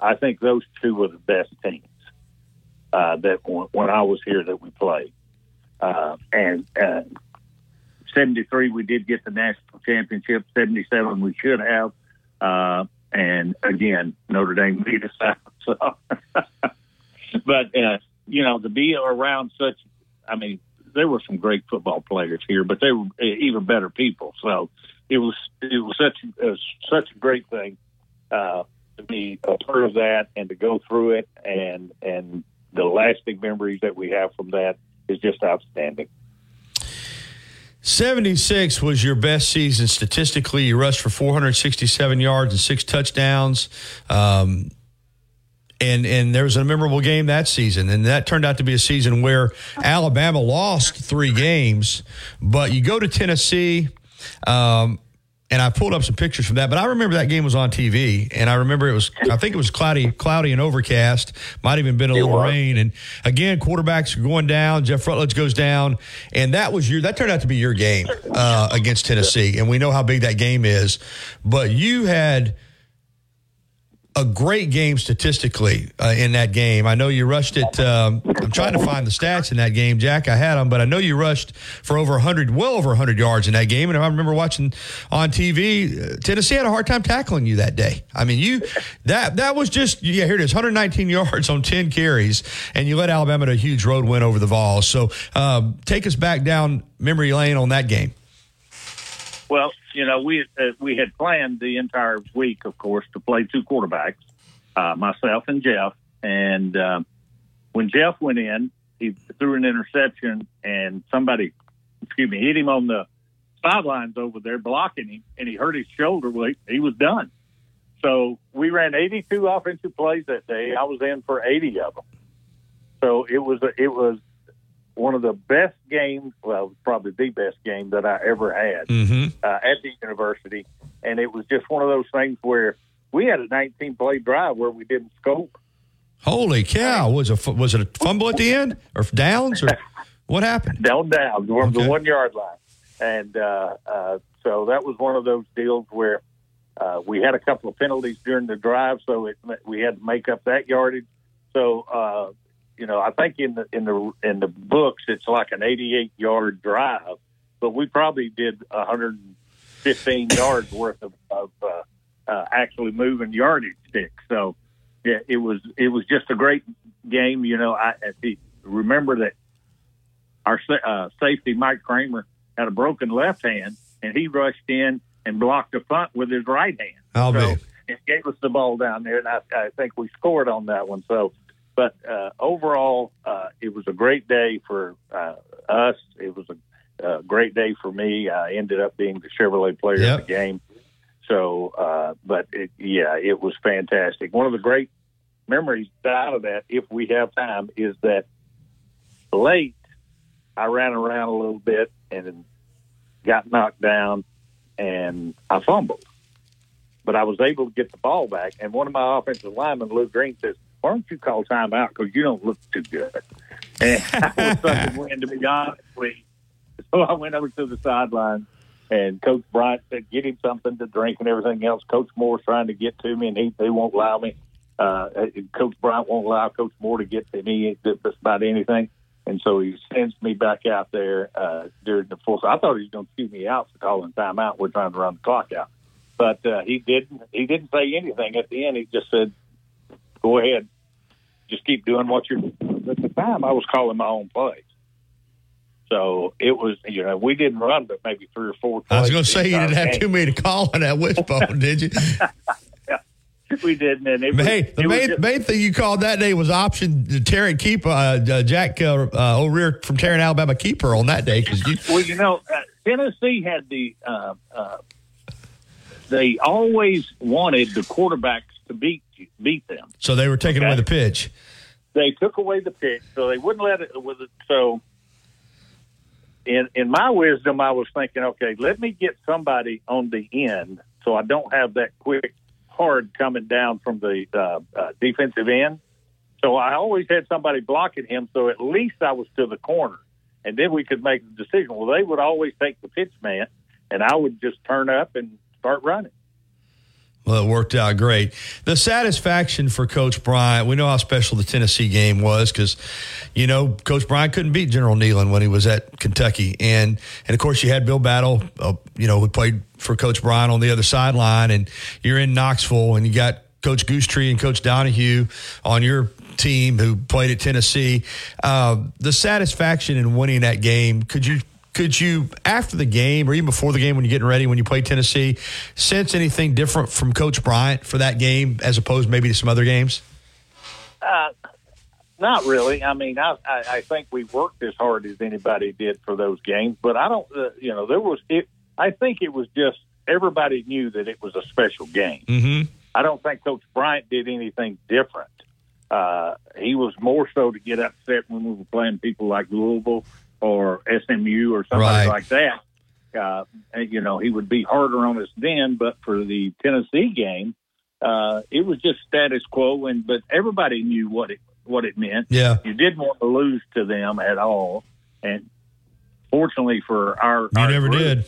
I think those two were the best teams uh, that when I was here that we played. Uh, and uh, seventy-three, we did get the national championship. seventy-seven, we should have. Uh, and again, Notre Dame beat us out. So, but, uh, you know, to be around such, I mean, there were some great football players here, but they were even better people. So it was, it was such, it was such a great thing, uh, to be a part of that and to go through it. And, and the lasting memories that we have from that is just outstanding. seventy-six was your best season. Statistically, you rushed for four hundred sixty-seven yards and six touchdowns. Um, And and there was a memorable game that season, and that turned out to be a season where Alabama lost three games. But you go to Tennessee, um, and I pulled up some pictures from that. But I remember that game was on T V, and I remember it was, I think it was cloudy, cloudy and overcast. Might even been a little rain. And again, quarterbacks going down. Jeff Rutledge goes down, and that was your, that turned out to be your game uh, against Tennessee. And we know how big that game is. But you had a great game statistically uh, in that game. I know you rushed it. Um, I'm trying to find the stats in that game, Jack. I had them, but I know you rushed for over one hundred, well over one hundred yards in that game. And I remember watching on T V, Tennessee had a hard time tackling you that day. I mean, you that that was just, yeah, here it is, one hundred nineteen yards on ten carries, and you led Alabama to a huge road win over the Vols. So um, take us back down memory lane on that game. Well, you know, we uh, we had planned the entire week, of course, to play two quarterbacks, uh, myself and Jeff. And uh, when Jeff went in, he threw an interception, and somebody, excuse me, hit him on the sidelines over there, blocking him, and he hurt his shoulder. Well, he, he was done. So we ran eighty-two offensive plays that day. I was in for eighty of them. So it was a, it was one of the best games, well, probably the best game that I ever had mm-hmm. uh, at the university. And it was just one of those things where we had a nineteen-play drive where we didn't score. Holy cow. Was a, was it a fumble at the end or downs? Or what happened? Down, down. We're okay. The one-yard line. And uh, uh, so that was one of those deals where uh, we had a couple of penalties during the drive, so it, we had to make up that yardage. So uh You know, I think in the in the in the books it's like an eighty-eight yard drive, but we probably did one hundred fifteen yards worth of, of uh, uh, actually moving yardage sticks. So, yeah, it was it was just a great game. You know, I, I remember that our uh, safety Mike Kramer had a broken left hand, and he rushed in and blocked a punt with his right hand. I'll so it gave us the ball down there, and I, I think we scored on that one. So. But uh, overall, uh, it was a great day for uh, us. It was a uh, great day for me. I ended up being the Chevrolet player yep. of the game. So, uh, but it, yeah, it was fantastic. One of the great memories out of that, if we have time, is that late I ran around a little bit and got knocked down and I fumbled. But I was able to get the ball back. And one of my offensive linemen, Lou Green, says, "Why don't you call timeout? Because you don't look too good." And I was such a win, to be honest with you. So I went over to the sideline, and Coach Bryant said, "Get him something to drink and everything else." Coach Moore's trying to get to me, and he, he won't allow me. Uh, Coach Bryant won't allow Coach Moore to get to me just about anything. And so he sends me back out there uh, during the fourth. I thought he was going to shoot me out for calling timeout. We're trying to run the clock out. But uh, he didn't. He didn't say anything at the end. He just said, "Go ahead. Just keep doing what you're doing." At the time, I was calling my own plays. So it was, you know, we didn't run but maybe three or four plays. I was going to say, you didn't have game. too many to call on that wishbone, did you? Yeah. we didn't. And it was, hey, the it main, was just, main thing you called that day was option to tear and keep uh, uh, Jack uh, uh, O'Rear from tearing Alabama keeper on that day. Cause you, well, you know, uh, Tennessee had the uh, uh, they always wanted the quarterbacks to beat beat them. So they were taking okay? away the pitch. They took away the pitch, so they wouldn't let it. With it, so in in my wisdom, I was thinking, okay, let me get somebody on the end, so I don't have that quick hard coming down from the uh, uh, defensive end. So I always had somebody blocking him, so at least I was to the corner, and then we could make the decision. Well, they would always take the pitch man, and I would just turn up and start running. Well, it worked out great. The satisfaction for Coach Bryant, we know how special the Tennessee game was because, you know, Coach Bryant couldn't beat General Neyland when he was at Kentucky. And, and of course, you had Bill Battle, uh, you know, who played for Coach Bryant on the other sideline. And you're in Knoxville, and you got Coach Goosetree and Coach Donahue on your team who played at Tennessee. Uh, the satisfaction in winning that game, could you – Could you, after the game or even before the game when you're getting ready, when you play Tennessee, sense anything different from Coach Bryant for that game as opposed maybe to some other games? Uh, not really. I mean, I, I, I think we worked as hard as anybody did for those games, but I don't, uh, you know, there was, it, I think it was just everybody knew that it was a special game. Mm-hmm. I don't think Coach Bryant did anything different. Uh, he was more so to get upset when we were playing people like Louisville or S M U or somebody right. like that. Uh, you know, he would be harder on us then, but for the Tennessee game, uh, it was just status quo. And but everybody knew what it what it meant. Yeah, you didn't want to lose to them at all. And fortunately for our, you our never group, did.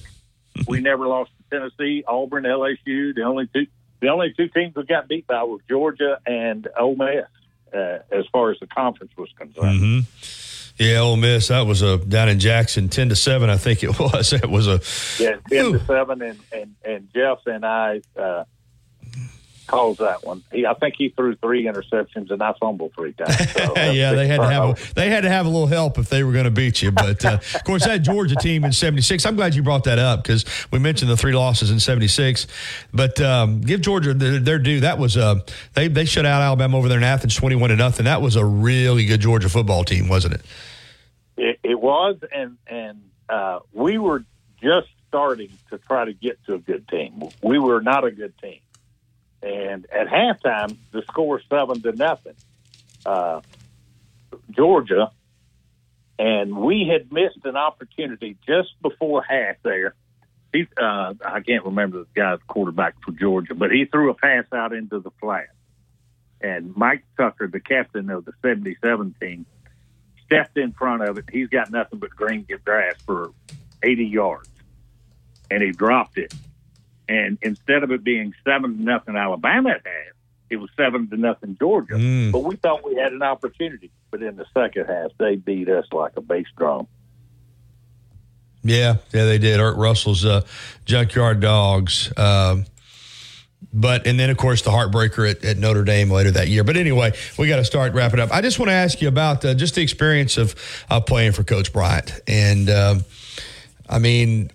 We never lost to Tennessee, Auburn, L S U. The only two the only two teams that got beat by were Georgia and Ole Miss, uh, as far as the conference was concerned. Mm-hmm. Yeah, Ole Miss. That was a down in Jackson, ten to seven. I think it was. That was a yeah, ten whew. to seven. And, and, and Jeff and I uh, calls that one. He, I think he threw three interceptions, and I fumbled three times. So yeah, they had to have over. a, they had to have a little help if they were going to beat you. But uh, of course, that Georgia team in seventy-six. I'm glad you brought that up because we mentioned the three losses in seventy-six. But um, give Georgia their, their due. That was uh, they they shut out Alabama over there in Athens, twenty-one to nothing. That was a really good Georgia football team, wasn't it? It, it was, and and uh, we were just starting to try to get to a good team. We were not a good team, and at halftime, the score seven to nothing, uh, Georgia, and we had missed an opportunity just before half. There, he, uh, I can't remember the guy's quarterback for Georgia, but he threw a pass out into the flat, and Mike Tucker, the captain of the seventy-seven team, stepped in front of it. He's got nothing but green grass for eighty yards, and he dropped it. And instead of it being seven to nothing Alabama at half, it was seven to nothing Georgia. Mm. But we thought we had an opportunity. But in the second half, they beat us like a bass drum. Yeah, yeah, they did. Art Russell's uh, Junkyard Dogs. Um, But, and then, of course, the heartbreaker at, at Notre Dame later that year. But anyway, we got to start wrapping up. I just want to ask you about uh, just the experience of uh, playing for Coach Bryant. And, um, I mean,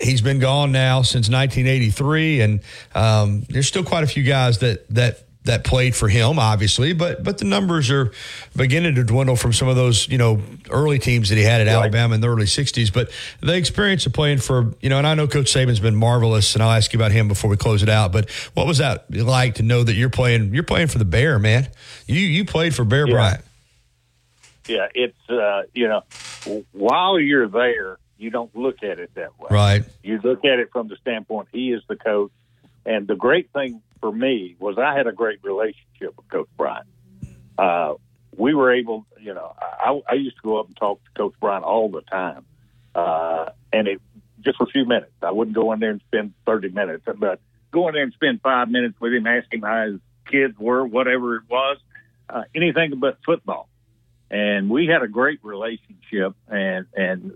he's been gone now since nineteen eighty-three, and um, there's still quite a few guys that that that played for him, obviously. But but the numbers are beginning to dwindle from some of those, you know, early teams that he had at right. Alabama in the early sixties. But the experience of playing for, you know, and I know Coach Saban's been marvelous, and I'll ask you about him before we close it out. But what was that like to know that you're playing you're playing for the Bear, man? You you played for Bear yeah. Bryant. Yeah, it's uh, you know, while you're there, you don't look at it that way. Right. You look at it from the standpoint he is the coach. And the great thing for me was I had a great relationship with Coach Bryant. Uh, we were able, you know, I, I used to go up and talk to Coach Bryant all the time. Uh, and it just for a few minutes. I wouldn't go in there and spend thirty minutes, but go in there and spend five minutes with him, ask him how his kids were, whatever it was, uh, anything but football. And we had a great relationship. And, and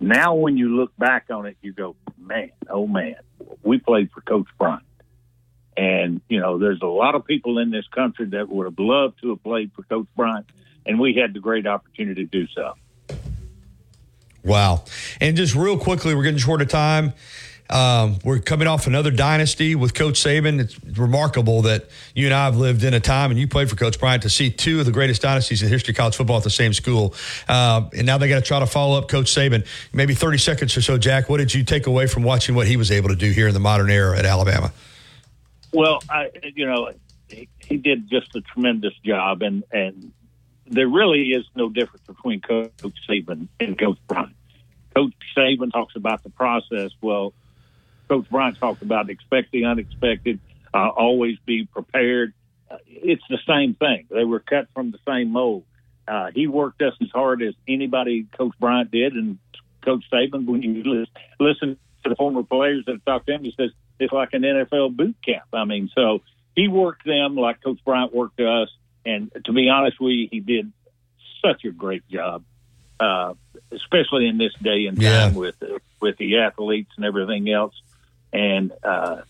now when you look back on it, you go, man, oh, man, we played for Coach Bryant. And, you know, there's a lot of people in this country that would have loved to have played for Coach Bryant, and we had the great opportunity to do so. Wow. And just real quickly, we're getting short of time. Um, we're coming off another dynasty with Coach Saban. It's remarkable that you and I have lived in a time, and you played for Coach Bryant, to see two of the greatest dynasties in the history of college football at the same school. Uh, and now they got to try to follow up Coach Saban. Maybe thirty seconds or so, Jack, what did you take away from watching what he was able to do here in the modern era at Alabama? Well, I, you know, he, he did just a tremendous job, and, and there really is no difference between Coach Saban and Coach Bryant. Coach Saban talks about the process. Well, Coach Bryant talked about expect the unexpected, uh, always be prepared. Uh, it's the same thing. They were cut from the same mold. Uh, he worked us as hard as anybody Coach Bryant did, and Coach Saban, when you list, listen to the former players that talk to him, he says it's like an N F L boot camp. I mean, so he worked them like Coach Bryant worked us, and to be honest with you, he did such a great job. Uh, especially in this day and time yeah. with with the athletes and everything else. And uh,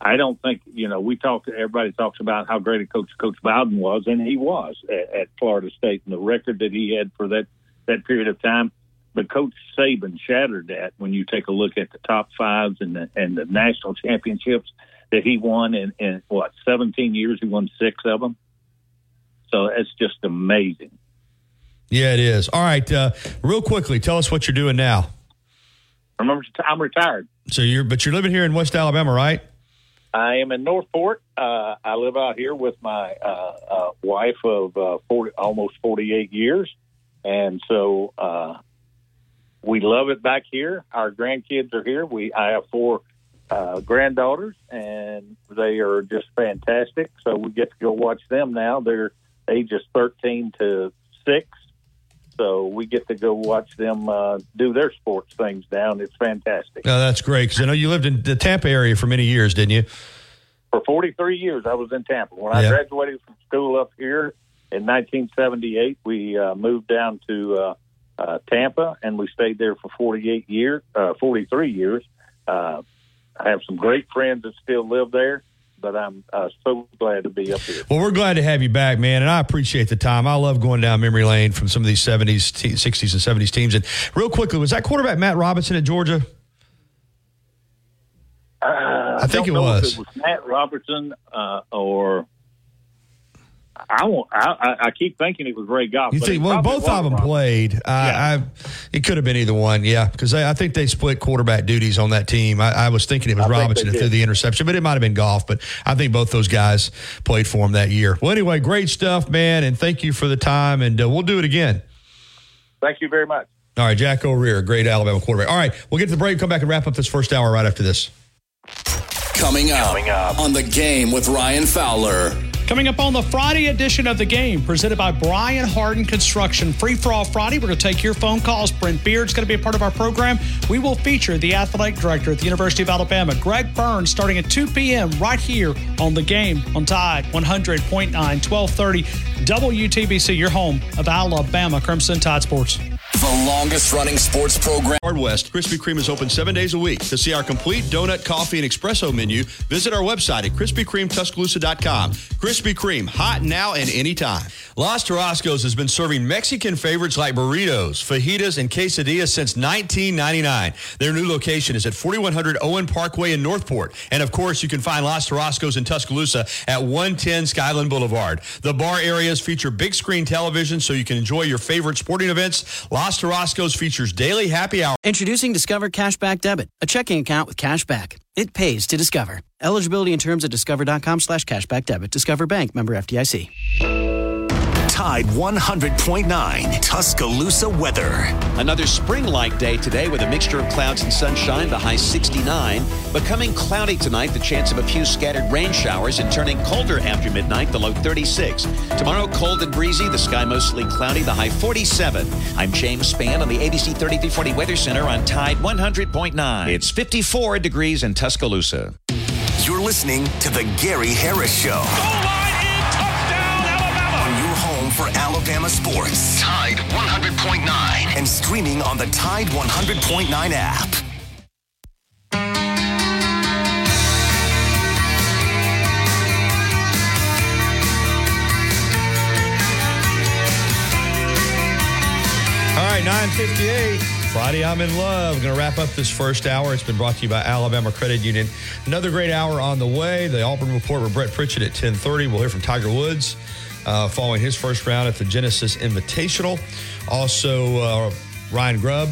I don't think, you know, we talk, everybody talks about how great a coach Coach Bowden was, and he was at, at Florida State, and the record that he had for that, that period of time. But Coach Saban shattered that when you take a look at the top fives and the, and the national championships that he won in, in, what, seventeen years? He won six of them. So that's just amazing. Yeah, it is. All right, uh, real quickly, tell us what you're doing now. Remember, I'm retired. So you're, but you're living here in West Alabama, right? I am in Northport. Uh, I live out here with my uh, uh, wife of uh, forty, almost forty-eight years, and so uh, we love it back here. Our grandkids are here. We, I have four uh, granddaughters, and they are just fantastic. So we get to go watch them now. They're ages thirteen to six. So we get to go watch them uh, do their sports things down. It's fantastic. Oh, that's great, because I know you lived in the Tampa area for many years, didn't you? For forty-three years, I was in Tampa. When yeah. I graduated from school up here in nineteen seventy-eight, we uh, moved down to uh, uh, Tampa, and we stayed there for forty-eight years, uh, forty-three years. Uh, I have some great friends that still live there. But I'm uh, so glad to be up here. Well, we're glad to have you back, man, and I appreciate the time. I love going down memory lane from some of these seventies, sixties, and seventies teams. And real quickly, was that quarterback Matt Robinson at Georgia? Uh, I think it was. If it was Matt Robertson uh, or I won't. I, I keep thinking it was Ray Goff. You think? Well, both of them Robinson. played. Uh, yeah. I, it could have been either one. Yeah, because I, I think they split quarterback duties on that team. I, I was thinking it was I Robinson that threw the interception, but it might have been Goff. But I think both those guys played for him that year. Well, anyway, great stuff, man, and thank you for the time. And uh, we'll do it again. Thank you very much. All right, Jack O'Rear, great Alabama quarterback. All right, we'll get to the break. Come back and wrap up this first hour right after this. Coming up, Coming up. on The Game with Ryan Fowler. Coming up on the Friday edition of The Game, presented by Brian Hardin Construction. Free for All Friday, we're going to take your phone calls. Brent Beard's going to be a part of our program. We will feature the athletic director at the University of Alabama, Greg Burns, starting at two p.m. right here on The Game on Tide one hundred point nine, twelve thirty, W T B C, your home of Alabama Crimson Tide Sports. The longest-running sports program. Hard West. Krispy Kreme is open seven days a week. To see our complete donut, coffee, and espresso menu, visit our website at krispy kreme tuscaloosa dot com. Krispy Kreme, hot now and anytime. Los Tarascos has been serving Mexican favorites like burritos, fajitas, and quesadillas since nineteen ninety-nine. Their new location is at forty-one hundred Owen Parkway in Northport. And, of course, you can find Los Tarascos in Tuscaloosa at one ten Skyland Boulevard. The bar areas feature big-screen television so you can enjoy your favorite sporting events. Los Tarascos features daily happy hour. Introducing Discover Cashback Debit, a checking account with cash back. It pays to Discover. Eligibility and terms at discover.com slash cashback debit. Discover Bank, member F D I C. Tide one hundred point nine, Tuscaloosa weather. Another spring-like day today with a mixture of clouds and sunshine, the high sixty-nine. Becoming cloudy tonight, the chance of a few scattered rain showers, and turning colder after midnight, the low thirty-six. Tomorrow, cold and breezy, the sky mostly cloudy, the high forty-seven. I'm James Spann on the A B C thirty-three forty Weather Center on Tide one hundred point nine. It's fifty-four degrees in Tuscaloosa. You're listening to The Gary Harris Show. Oh, for Alabama sports. Tide one hundred point nine. And streaming on the Tide one hundred point nine app. All right, nine fifty-eight. Friday, I'm in love. I'm going to wrap up this first hour. It's been brought to you by Alabama Credit Union. Another great hour on the way. The Auburn Report with Brett Pritchett at ten thirty. We'll hear from Tiger Woods uh, following his first round at the Genesis Invitational. Also, uh, Ryan Grubb,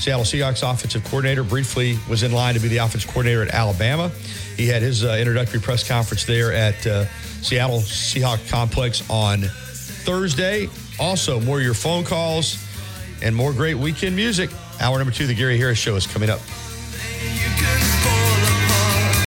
Seattle Seahawks offensive coordinator, briefly was in line to be the offensive coordinator at Alabama. He had his uh, introductory press conference there at uh, Seattle Seahawks Complex on Thursday. Also, more of your phone calls and more great weekend music. Hour number two, The Gary Harris Show, is coming up.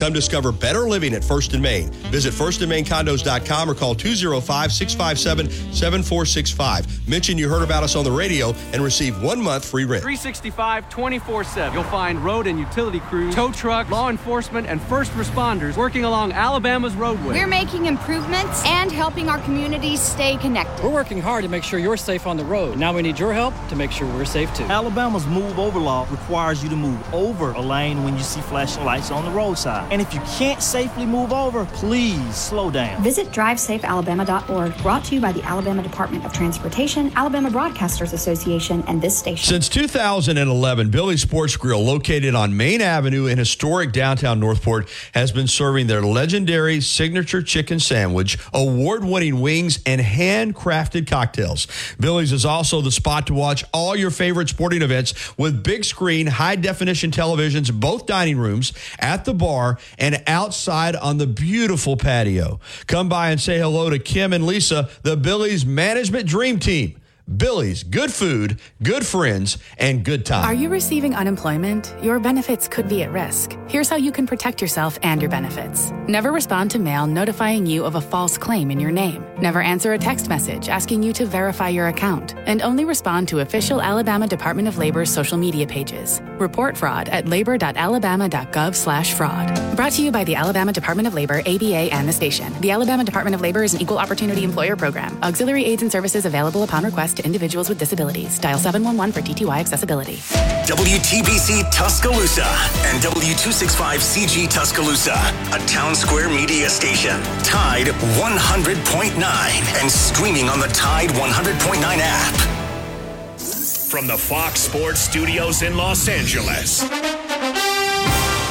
Come discover better living at First and Main. Visit first and main condos dot com or call two oh five, six five seven, seven four six five. Mention you heard about us on the radio and receive one month free rent. three sixty-five, twenty-four seven. You'll find road and utility crews, tow truck, law enforcement, and first responders working along Alabama's roadway. We're making improvements and helping our communities stay connected. We're working hard to make sure you're safe on the road. Now we need your help to make sure we're safe too. Alabama's move over law requires you to move over a lane when you see flashing lights on the roadside. And if you can't safely move over, please slow down. Visit drive safe alabama dot org, brought to you by the Alabama Department of Transportation, Alabama Broadcasters Association, and this station. Since two thousand eleven, Billy's Sports Grill, located on Main Avenue in historic downtown Northport, has been serving their legendary signature chicken sandwich, award-winning wings, and handcrafted cocktails. Billy's is also the spot to watch all your favorite sporting events with big screen, high-definition televisions, both dining rooms, at the bar, and outside on the beautiful patio. Come by and say hello to Kim and Lisa, the Billy's management dream team. Billy's, good food, good friends, and good time. Are you receiving unemployment? Your benefits could be at risk. Here's how you can protect yourself and your benefits. Never respond to mail notifying you of a false claim in your name. Never answer a text message asking you to verify your account. And only respond to official Alabama Department of Labor's social media pages. Report fraud at labor dot alabama dot gov slash fraud. Brought to you by the Alabama Department of Labor, A B A, and the station. The Alabama Department of Labor is an equal opportunity employer program. Auxiliary aids and services available upon request to individuals with disabilities. Dial seven one one for D T Y accessibility. W T B C Tuscaloosa and W two sixty-five C G Tuscaloosa, a Town Square media station. Tide one hundred point nine and streaming on the Tide one hundred point nine app. From the Fox Sports Studios in Los Angeles,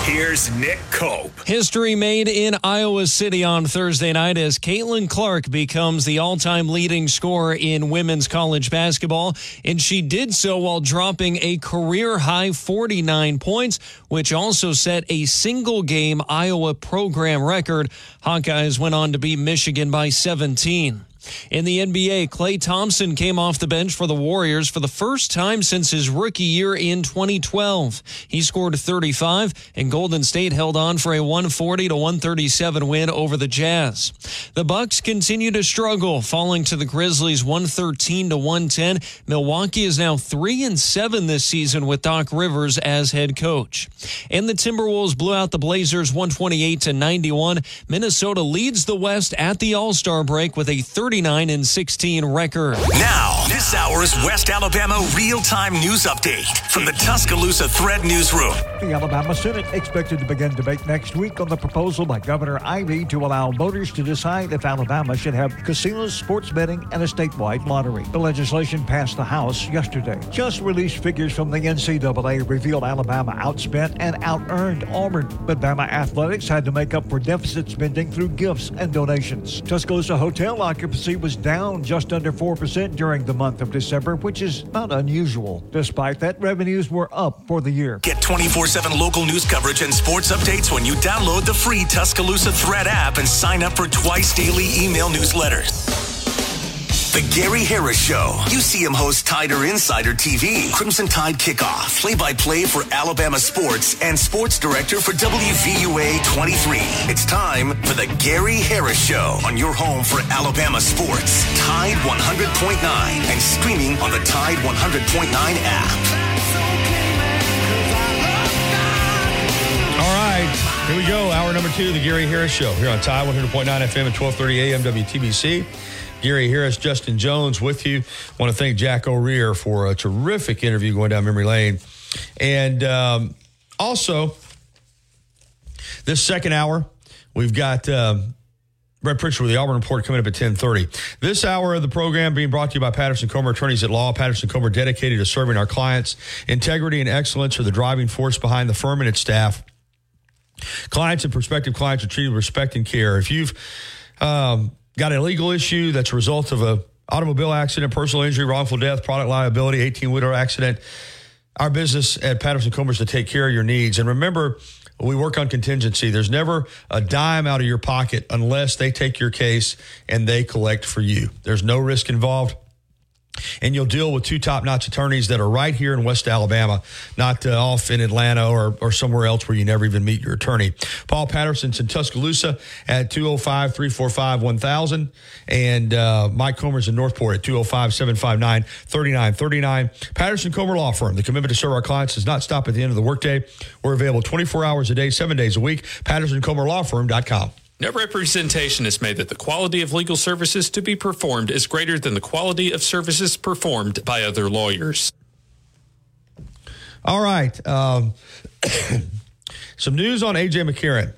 here's Nick Cope. History made in Iowa City on Thursday night as Caitlin Clark becomes the all-time leading scorer in women's college basketball, and she did so while dropping a career-high forty-nine points, which also set a single-game Iowa program record. Hawkeyes went on to beat Michigan by seventeen. In the N B A, Klay Thompson came off the bench for the Warriors for the first time since his rookie year in twenty twelve. He scored thirty-five, and Golden State held on for a one forty to one thirty-seven win over the Jazz. The Bucks continue to struggle, falling to the Grizzlies one thirteen to one ten. Milwaukee is now three and seven this season with Doc Rivers as head coach. And the Timberwolves blew out the Blazers one twenty-eight to ninety-one. Minnesota leads the West at the All-Star break with a thirty-nine and sixteen record. Now, this hour's West Alabama real-time news update from the Tuscaloosa Thread Newsroom. The Alabama Senate expected to begin debate next week on the proposal by Governor Ivey to allow voters to decide if Alabama should have casinos, sports betting, and a statewide lottery. The legislation passed the House yesterday. Just released figures from the N C double A revealed Alabama outspent and out-earned Auburn, but Bama athletics had to make up for deficit spending through gifts and donations. Tuscaloosa hotel occupancy was down just under four percent during the month of December, which is not unusual. Despite that, revenues were up for the year. Get twenty-four seven local news coverage and sports updates when you download the free Tuscaloosa Thread app and sign up for twice daily email newsletters. The Gary Harris Show. U C M host Tider Insider T V, Crimson Tide Kickoff, play-by-play for Alabama sports, and sports director for W V U A twenty-three. It's time for The Gary Harris Show on your home for Alabama sports. Tide one hundred point nine and streaming on the Tide one hundred point nine app. All right, here we go. Hour number two, The Gary Harris Show, here on Tide one hundred point nine F M at twelve thirty a m W T B C. Gary Harris, Justin Jones with you. Want to thank Jack O'Rear for a terrific interview going down memory lane. And um, also, this second hour, we've got um, Brett Pritchard with the Auburn Report coming up at ten thirty. This hour of the program being brought to you by Patterson Comer Attorneys at Law. Patterson Comer dedicated to serving our clients. Integrity and excellence are the driving force behind the firm and its staff. Clients and prospective clients are treated with respect and care. If you've um, got a legal issue that's a result of a automobile accident, personal injury, wrongful death, product liability, eighteen-wheeler accident, our business at Patterson Comer is to take care of your needs. And remember, we work on contingency. There's never a dime out of your pocket unless they take your case and they collect for you. There's no risk involved. And you'll deal with two top-notch attorneys that are right here in West Alabama, not uh, off in Atlanta or, or somewhere else where you never even meet your attorney. Paul Patterson's in Tuscaloosa at two oh five, three four five, one thousand. And uh, Mike Comer's in Northport at two oh five, seven five nine, three nine three nine. Patterson Comer Law Firm. The commitment to serve our clients does not stop at the end of the workday. We're available twenty-four hours a day, seven days a week. Patterson Comer Law Firm dot com. No representation is made that the quality of legal services to be performed is greater than the quality of services performed by other lawyers. All right. Um, some news on A J McCarron,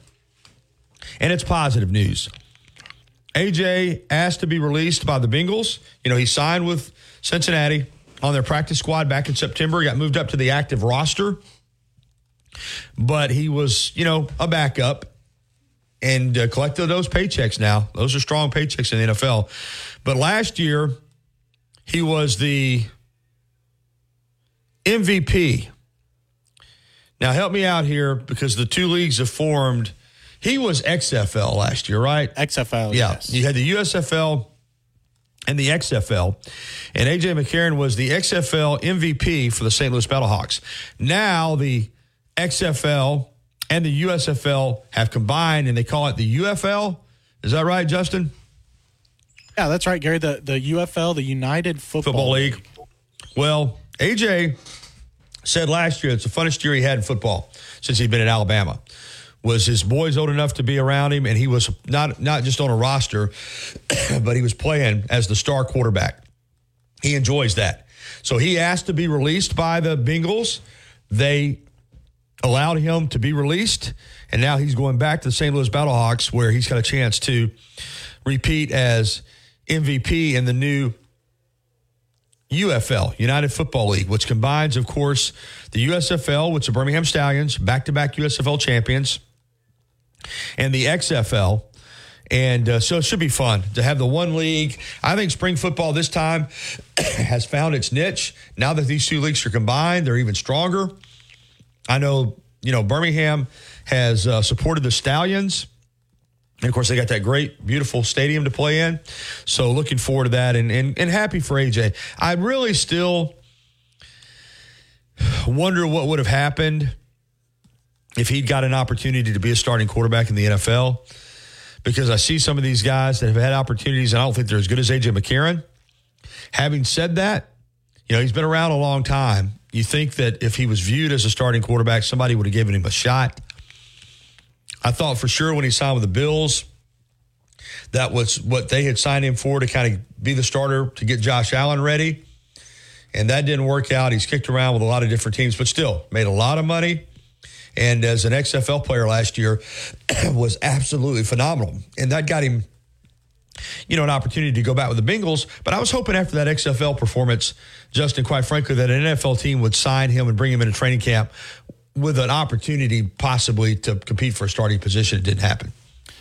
and it's positive news. A J asked to be released by the Bengals. You know, he signed with Cincinnati on their practice squad back in September. He got moved up to the active roster, but he was, you know, a backup. And uh, collected those paychecks now. Those are strong paychecks in the N F L. But last year, he was the M V P. Now, help me out here because the two leagues have formed. He was X F L last year, right? X F L, yeah. Yes. You had the U S F L and the X F L. And A J McCarron was the X F L M V P for the Saint Louis Battlehawks. Now, the X F L and the U S F L have combined, and they call it the U F L. Is that right, Justin? Yeah, that's right, Gary. The the U F L, the United Football, Football League. League. Well, A J said last year it's the funnest year he had in football since he'd been at Alabama. Was his boys old enough to be around him, and he was not not just on a roster, but he was playing as the star quarterback. He enjoys that. So he asked to be released by the Bengals. They allowed him to be released, and now he's going back to the Saint Louis Battlehawks where he's got a chance to repeat as M V P in the new U F L, United Football League, which combines, of course, the U S F L, which are Birmingham Stallions, back-to-back U S F L champions, and the X F L. And uh, so it should be fun to have the one league. I think spring football this time has found its niche. Now that these two leagues are combined, they're even stronger. I know, you know, Birmingham has uh, supported the Stallions. And, of course, they got that great, beautiful stadium to play in. So looking forward to that and, and, and happy for A J. I really still wonder what would have happened if he'd got an opportunity to be a starting quarterback in the N F L, because I see some of these guys that have had opportunities, and I don't think they're as good as A J McCarron. Having said that, you know, he's been around a long time. You think that if he was viewed as a starting quarterback, somebody would have given him a shot. I thought for sure when he signed with the Bills, that was what they had signed him for, to kind of be the starter to get Josh Allen ready. And that didn't work out. He's kicked around with a lot of different teams, but still made a lot of money. And as an X F L player last year, was absolutely phenomenal. And that got him, you know, an opportunity to go back with the Bengals. But I was hoping after that X F L performance, Justin, quite frankly, that an N F L team would sign him and bring him into training camp with an opportunity possibly to compete for a starting position. It didn't happen.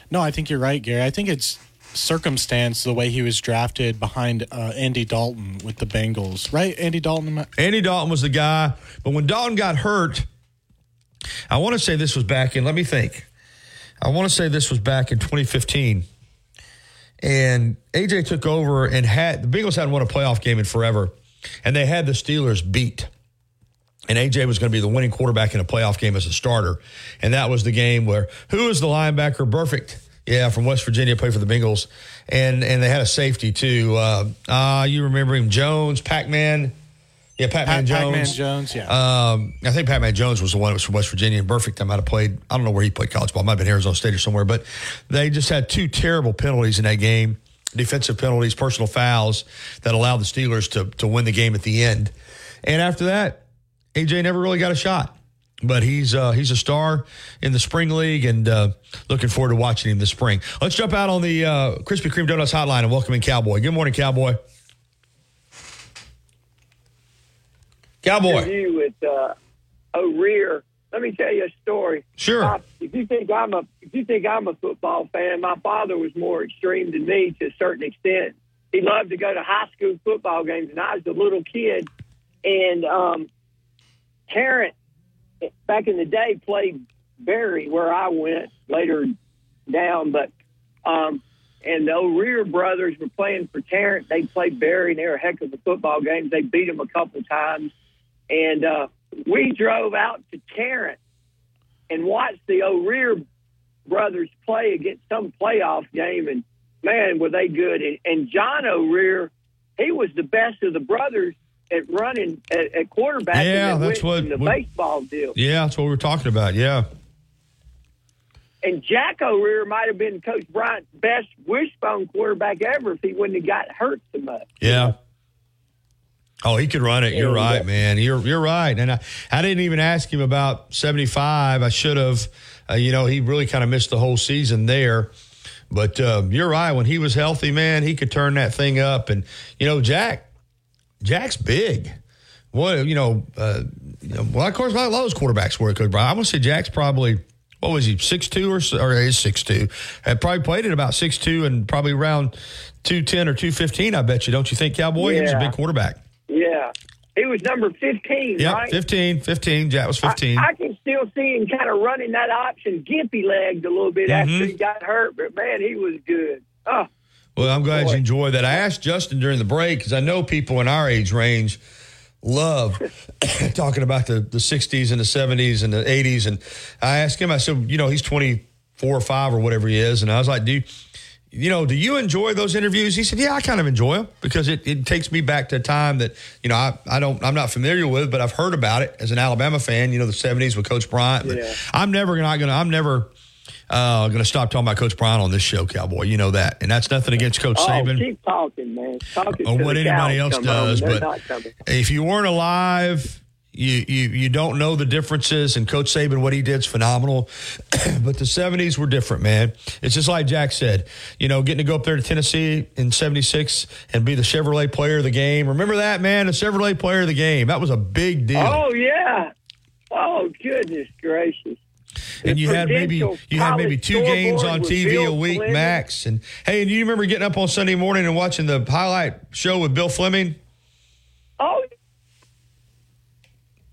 No, I think you're right, Gary. I think it's circumstance, the way he was drafted behind uh, Andy Dalton with the Bengals. Right, Andy Dalton? Andy Dalton was the guy. But when Dalton got hurt, I want to say this was back in, let me think. I want to say this was back in twenty fifteen. And A J took over and had, the Bengals hadn't won a playoff game in forever, and they had the Steelers beat. And A J was going to be the winning quarterback in a playoff game as a starter. And that was the game where, who is the linebacker? Burfict, yeah, from West Virginia, played for the Bengals. And and they had a safety, too. Uh, uh, you remember him, Jones, Pac-Man. Yeah, Pac-Man Jones. Pac-Man Jones, yeah. Um, I think Pac-Man Jones was the one that was from West Virginia. And Burfict, I might have played, I don't know where he played college ball. It might have been Arizona State or somewhere. But they just had two terrible penalties in that game, defensive penalties, personal fouls, that allowed the Steelers to, to win the game at the end. And after that, A J never really got a shot. But he's uh, he's a star in the spring league, and uh, looking forward to watching him this spring. Let's jump out on the uh, Krispy Kreme Donuts hotline and welcome in Cowboy. Good morning, Cowboy. Cowboy. Interview with uh, O'Rear. Let me tell you a story. Sure. I, if you think I'm a if you think I'm a football fan, my father was more extreme than me to a certain extent. He loved to go to high school football games, and I was a little kid, and um, Tarrant. Back in the day, played Barry where I went later down, but um, and the O'Rear brothers were playing for Tarrant. They played Barry, and they were a heck of a football game. They beat them a couple times, and uh, we drove out to Tarrant and watched the O'Rear brothers play against some playoff game. And man, were they good! And, and John O'Rear, he was the best of the brothers at running, at, at quarterback. Yeah, that's what the what, baseball deal. Yeah, that's what we were talking about, yeah. And Jack O'Rear might have been Coach Bryant's best wishbone quarterback ever if he wouldn't have got hurt so much. Yeah. Oh, he could run it. You're yeah, right, yeah. man. You're you're right. And I, I didn't even ask him about seventy-five. I should have. Uh, you know, he really kind of missed the whole season there. But um, you're right. When he was healthy, man, he could turn that thing up. And, you know, Jack... Jack's big. What you know, uh, you know, well, of course, a lot of those quarterbacks were good, bro. I want to say Jack's probably, what was he, six two or, or is six two? Had probably played at about six two and probably around two ten or two fifteen, I bet you. Don't you think, Cowboy? Yeah. He was a big quarterback. Yeah. He was number fifteen, yep, right? Yeah, fifteen, fifteen. Jack was fifteen. I, I can still see him kind of running that option, gimpy-legged a little bit mm-hmm. after he got hurt, but, man, he was good. Oh. Well, I'm glad Boy. you enjoyed that. I asked Justin during the break because I know people in our age range love talking about the, the sixties and the seventies and the eighties. And I asked him, I said, you know, he's twenty-four or five or whatever he is. And I was like, do you know, do you enjoy those interviews? He said, yeah, I kind of enjoy them because it, it takes me back to a time that, you know, I, I don't, I'm not familiar with, but I've heard about it as an Alabama fan, you know, the seventies with Coach Bryant. But yeah. I'm never not going to, I'm never – Uh, I'm going to stop talking about Coach Brown on this show, Cowboy. You know that. And that's nothing against Coach oh, Saban. Keep talking, man. Talking or what anybody else does. But if you weren't alive, you, you you don't know the differences. And Coach Saban, what he did is phenomenal. But the seventies were different, man. It's just like Jack said. You know, getting to go up there to Tennessee in seventy-six and be the Chevrolet player of the game. Remember that, man? The Chevrolet player of the game. That was a big deal. Oh, yeah. Oh, goodness gracious. And the you had maybe you had maybe two games on T V a week Fleming. max. And hey, and you remember getting up on Sunday morning and watching the highlight show with Bill Fleming? Oh,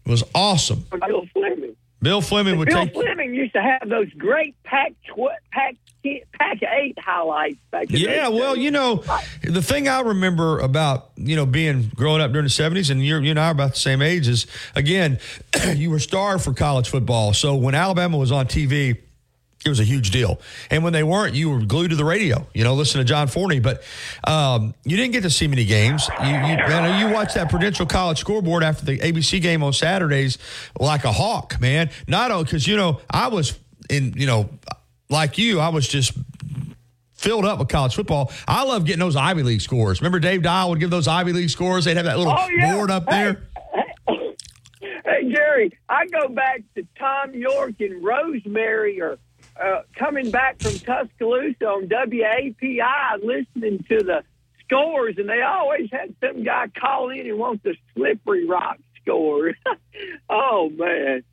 it was awesome. Bill Fleming. Bill Fleming would Bill take. Bill Fleming used to have those great Pac tw- Pac Pac eight highlights back in the day. Yeah, well, you know, the thing I remember about you know being growing up during the seventies, and you're, you and I are about the same age, is again, you were starved for college football. So when Alabama was on T V, it was a huge deal. And when they weren't, you were glued to the radio, you know, listen to John Forney. But um, you didn't get to see many games. You, you, man, you watched that Prudential College scoreboard after the A B C game on Saturdays like a hawk, man. Not only because, you know, I was in, you know, like you, I was just filled up with college football. I love getting those Ivy League scores. Remember Dave Dial would give those Ivy League scores? They'd have that little oh, yeah. board up hey. there. Hey, Jerry, I go back to Tom York and Rosemary or – Uh, coming back from Tuscaloosa on W A P I, listening to the scores, and they always had some guy call in and want the Slippery Rock score. oh, man.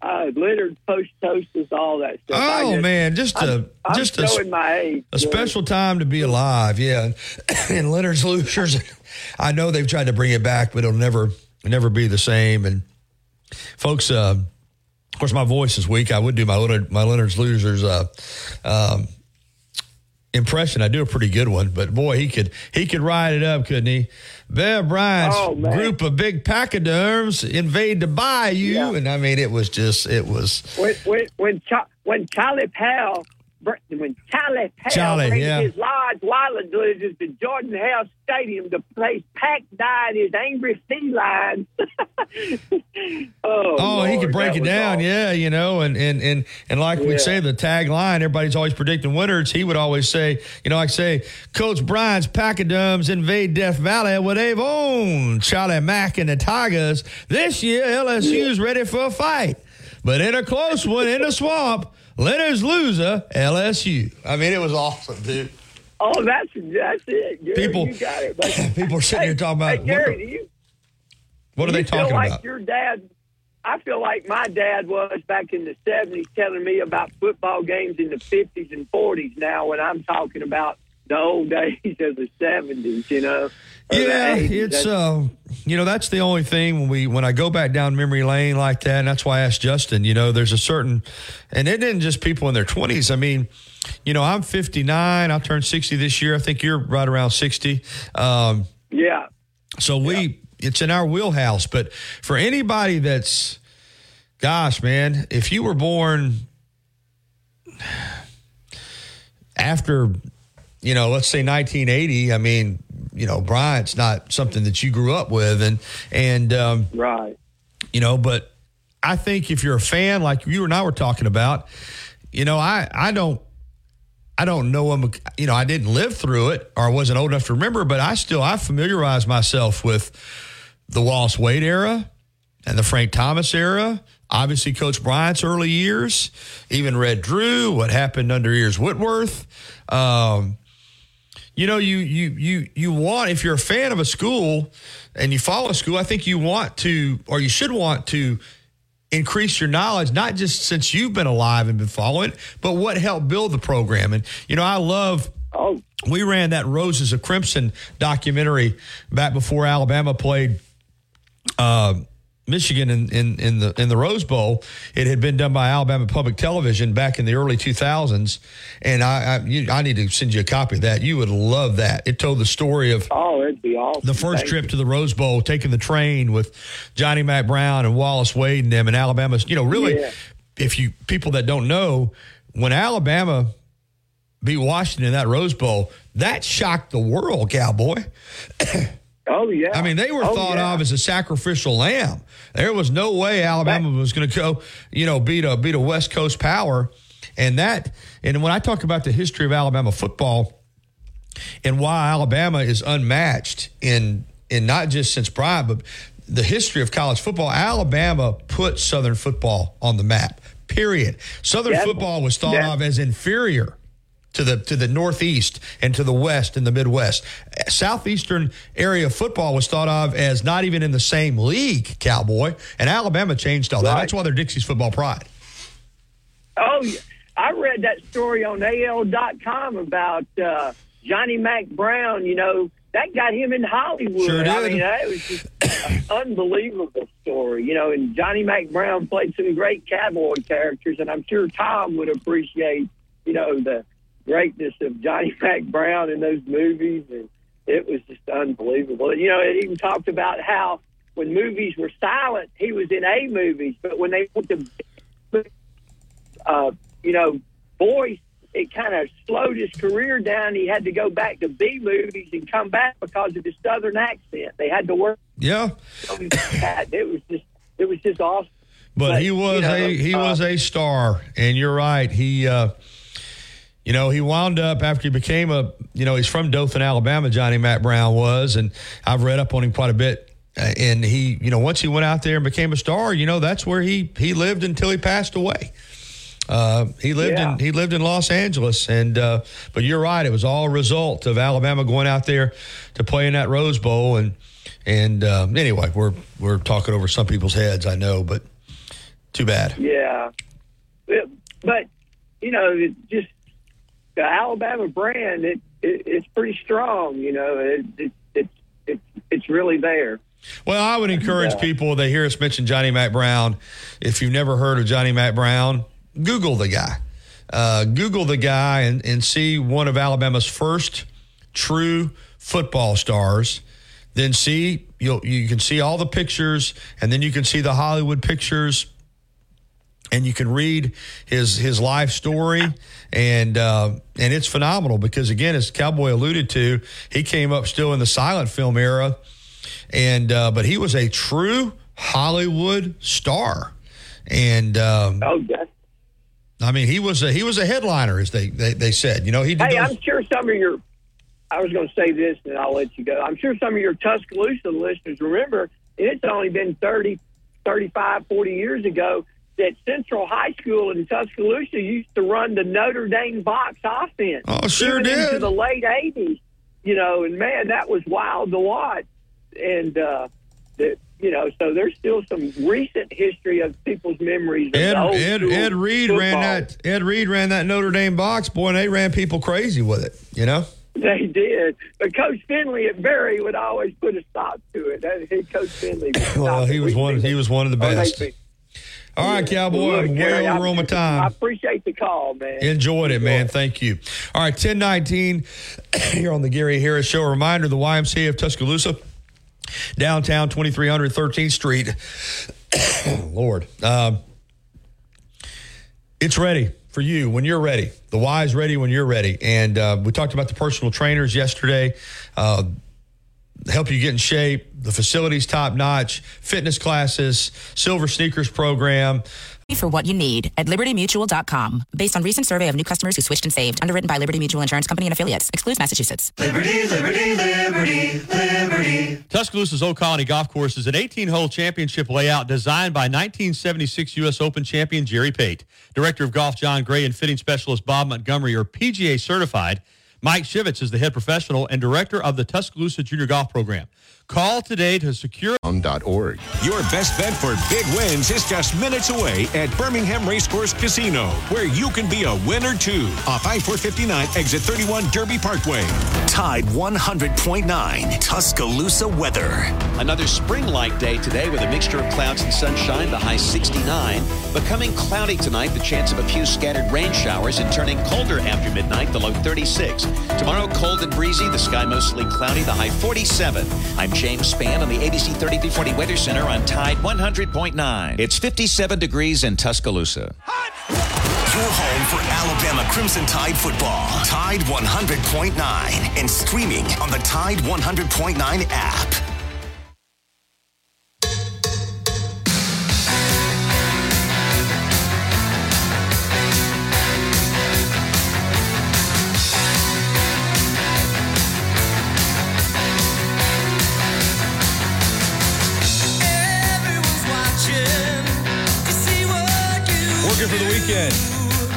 Uh, Leonard Post-Tosis, all that stuff. Oh, guess, man. Just a, I'm, just I'm a, my age, a special time to be alive, yeah. And Leonard's Losers, I know they've tried to bring it back, but it'll never, never be the same. And folks, uh, of course, my voice is weak. I would do my Leonard, my Leonard's Losers uh, um, impression. I do a pretty good one, but boy, he could he could ride it up, couldn't he? Bear Bryant's oh, group of big pachyderms invade the bayou, yeah. and I mean, it was just it was when when when, Ch- when Charlie Powell when Charlie Powell brings yeah. his large wildland losers to Jordan Hale Stadium to play Pack died his angry feline. Oh, oh Lord, he could break it down, awesome. yeah, you know, and and and, and like yeah. we'd say, the tagline, everybody's always predicting winners. He would always say, you know, like say, Coach Bryant's Pachyderms invade Death Valley, where they've owned Charlie Mack and the Tigers. This year, L S U's yeah. ready for a fight. But in a close one, in the swamp, Leonard's loser, L S U. I mean, it was awesome, dude. Oh, that's that's it. Gary, people, you got it. Like, people are sitting hey, here talking about hey, Gary, what, do you, what are they talking like about? Your dad, I feel like my dad was back in the seventies telling me about football games in the fifties and forties now when I'm talking about the old days of the seventies, you know. Yeah, it's uh, you know, that's the only thing when we when I go back down memory lane like that, and that's why I asked Justin, you know, there's a certain, and it isn't just people in their twenties. I mean, you know, I'm fifty-nine, I'll turn sixty this year. I think you're right around sixty. Um, yeah. So we yeah. it's in our wheelhouse, but for anybody that's, gosh, man, if you were born after, you know, let's say nineteen eighty, I mean, you know, Bryant's not something that you grew up with. And, and um, right. You know, but I think if you're a fan, like you and I were talking about, you know, I, I don't, I don't know him, you know, I didn't live through it or I wasn't old enough to remember, but I still, I familiarized myself with the Wallace Wade era and the Frank Thomas era. Obviously, Coach Bryant's early years, even Red Drew, what happened under Ears Whitworth. Um, you know, you you you you want, if you're a fan of a school and you follow a school, I think you want to, or you should want to, increase your knowledge, not just since you've been alive and been following, but what helped build the program. And, you know, I love, oh. we ran that Roses of Crimson documentary back before Alabama played uh, Michigan in, in, in the in the Rose Bowl. It had been done by Alabama Public Television back in the early two thousands. And I I, you, I need to send you a copy of that. You would love that. It told the story of oh, it'd be awesome. the first Thank trip you. to the Rose Bowl, taking the train with Johnny Mack Brown and Wallace Wade and them in Alabama. You know, really, yeah. if you people that don't know, when Alabama beat Washington in that Rose Bowl, that shocked the world, cowboy. Oh, yeah. I mean, they were oh, thought yeah. of as a sacrificial lamb. There was no way Alabama was going to go, you know, beat a beat a West Coast power. And that, and when I talk about the history of Alabama football and why Alabama is unmatched in, in not just since Bryant, but the history of college football, Alabama put Southern football on the map, period. Southern yeah. football was thought yeah. of as inferior to the to the Northeast and to the West and the Midwest. Southeastern area football was thought of as not even in the same league, cowboy, and Alabama changed all right. that. That's why they're Dixie's Football Pride. Oh, I read that story on A L dot com about uh, Johnny Mack Brown, you know, that got him in Hollywood. Sure did. I mean, that was just an unbelievable story, you know, and Johnny Mack Brown played some great cowboy characters, and I'm sure Tom would appreciate, you know, the greatness of Johnny Mack Brown in those movies, and it was just unbelievable. You know, it even talked about how when movies were silent, he was in A movies, but when they put the uh, you know, voice, it kind of slowed his career down. He had to go back to B movies and come back because of his Southern accent. They had to work. Yeah, it was just it was just awesome. But, but he was you know, a he uh, was a star, and you're right. He. Uh, You know, he wound up after he became a, you know, he's from Dothan, Alabama, Johnny Mack Brown was, and I've read up on him quite a bit. And he, you know, once he went out there and became a star, you know, that's where he, he lived until he passed away. Uh, he lived yeah. in he lived in Los Angeles, and uh, but you're right, it was all a result of Alabama going out there to play in that Rose Bowl, and and um, anyway, we're we're talking over some people's heads, I know, but too bad. Yeah, it, but you know, it just. The Alabama brand, it, it it's pretty strong, you know. It, it, it, it it's really there. Well, I would encourage yeah. people, they hear us mention Johnny Mack Brown. If you've never heard of Johnny Mack Brown, Google the guy. Uh, Google the guy and, and see one of Alabama's first true football stars. Then see, you'll, you can see all the pictures, and then you can see the Hollywood pictures. And you can read his his life story, and uh, and it's phenomenal because, again, as Cowboy alluded to, he came up still in the silent film era, and uh, but he was a true Hollywood star, and um, oh yes, I mean he was a, he was a headliner, as they they, they said. You know, he. Did hey, those- I'm sure some of your. I was going to say this, and I'll let you go. I'm sure some of your Tuscaloosa listeners remember, and it's only been thirty, thirty-five, forty years ago. that Central High School in Tuscaloosa used to run the Notre Dame box offense. Oh, sure did. Into the late eighties, you know, and, man, that was wild to watch. And, uh, that, you know, so there's still some recent history of people's memories. Of Ed, the old Ed, Ed Reed football. ran that. Ed Reed ran that Notre Dame box. Boy, and they ran people crazy with it, you know? They did. But Coach Finley at Berry would always put a stop to it. That, Coach Finley. Well, he was, one, he was one of the best. All right, Cowboy, I'm way over on my time. I appreciate the call, man. Enjoyed it, man. Thank you. All right, ten nineteen here on the Gary Harris Show. A reminder, the Y M C A of Tuscaloosa, downtown twenty-three hundred thirteenth Street. Lord. Uh, it's ready for you when you're ready. The Y is ready when you're ready. And uh, we talked about the personal trainers yesterday. Uh help you get in shape. The facility's top-notch. Fitness classes, Silver Sneakers program. For what you need at liberty mutual dot com. Based on recent survey of new customers who switched and saved. Underwritten by Liberty Mutual Insurance Company and affiliates. Excludes Massachusetts. Liberty, liberty, liberty, liberty. Tuscaloosa's Old Colony Golf Course is an eighteen-hole championship layout designed by nineteen seventy-six U S Open champion Jerry Pate. Director of Golf John Gray and fitting specialist Bob Montgomery are P G A certified. Mike Shivitz is the head professional and director of the Tuscaloosa Junior Golf Program. Call today to secure .org. Your best bet for big wins is just minutes away at Birmingham Racecourse Casino, where you can be a winner too. Off I four fifty-nine, exit thirty-one Derby Parkway. Tide one hundred point nine, Tuscaloosa weather. Another spring-like day today with a mixture of clouds and sunshine, the high sixty-nine. Becoming cloudy tonight, the chance of a few scattered rain showers and turning colder after midnight, the low thirty-six. Tomorrow, cold and breezy, the sky mostly cloudy, the high forty-seven. I'm James Spann on the A B C thirty-three forty Weather Center on Tide one hundred point nine. It's fifty-seven degrees in Tuscaloosa. Hot! Your home for Alabama Crimson Tide football. Tide one hundred point nine and streaming on the Tide one hundred point nine app. Weekend.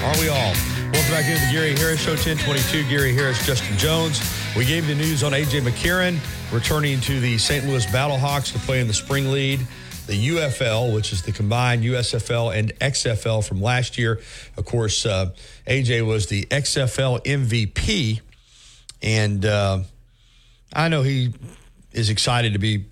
Are we all? Welcome back into the Gary Harris Show, ten twenty-two. Gary Harris, Justin Jones. We gave the news on A J McCarron returning to the Saint Louis Battlehawks to play in the Spring League. The U F L, which is the combined U S F L and X F L from last year. Of course, uh, A J was the X F L M V P, and uh, I know he is excited to be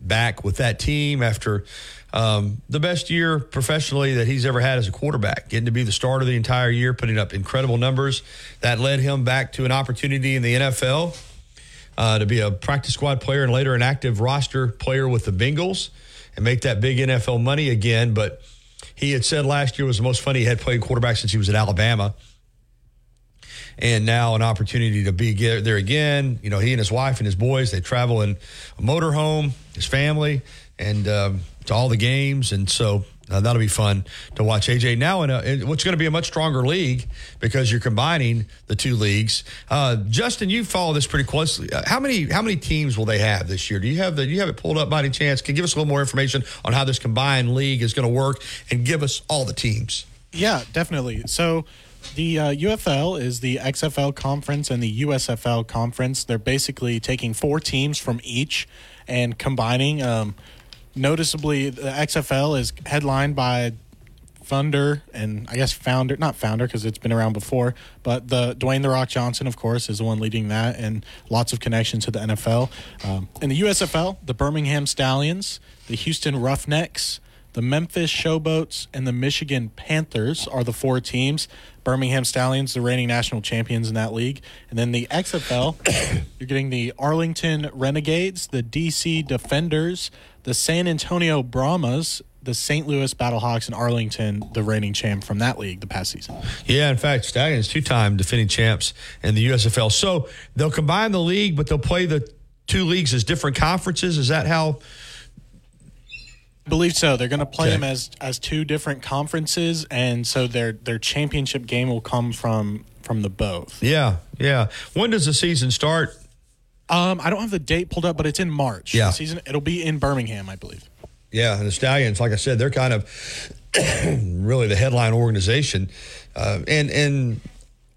back with that team after Um, the best year professionally that he's ever had as a quarterback, getting to be the starter the entire year, putting up incredible numbers. That led him back to an opportunity in the N F L uh, to be a practice squad player and later an active roster player with the Bengals and make that big N F L money again. But he had said last year was the most fun he had played quarterback since he was at Alabama. And now an opportunity to be there again. You know, he and his wife and his boys, they travel in a motorhome, his family, and um, to all the games. And so uh, that'll be fun to watch A J now in, a, in what's going to be a much stronger league because you're combining the two leagues. Uh, Justin, you follow this pretty closely. Uh, how many how many teams will they have this year? Do you have the, you have it pulled up by any chance? Can you give us a little more information on how this combined league is going to work and give us all the teams? Yeah, definitely. So the uh, U F L is the X F L conference and the U S F L conference. They're basically taking four teams from each and combining um, – noticeably, the X F L is headlined by Thunder and I guess founder, not founder because it's been around before, but the Dwayne The Rock Johnson, of course, is the one leading that and lots of connections to the N F L. Um, in the U S F L, the Birmingham Stallions, the Houston Roughnecks, the Memphis Showboats, and the Michigan Panthers are the four teams. Birmingham Stallions, the reigning national champions in that league. And then the X F L, you're getting the Arlington Renegades, the D C Defenders, the San Antonio Brahmas, the Saint Louis Battlehawks, and Arlington, the reigning champ from that league the past season. Yeah, in fact, Stallions, two-time defending champs in the U S F L. So they'll combine the league, but they'll play the two leagues as different conferences. Is that how? I believe so. They're going to play okay. them as, as two different conferences, and so their, their championship game will come from, from the both. Yeah, yeah. When does the season start? Um, I don't have the date pulled up, but it's in March. Yeah. The season, it'll be in Birmingham, I believe. Yeah, and the Stallions, like I said, they're kind of really the headline organization. Uh, and and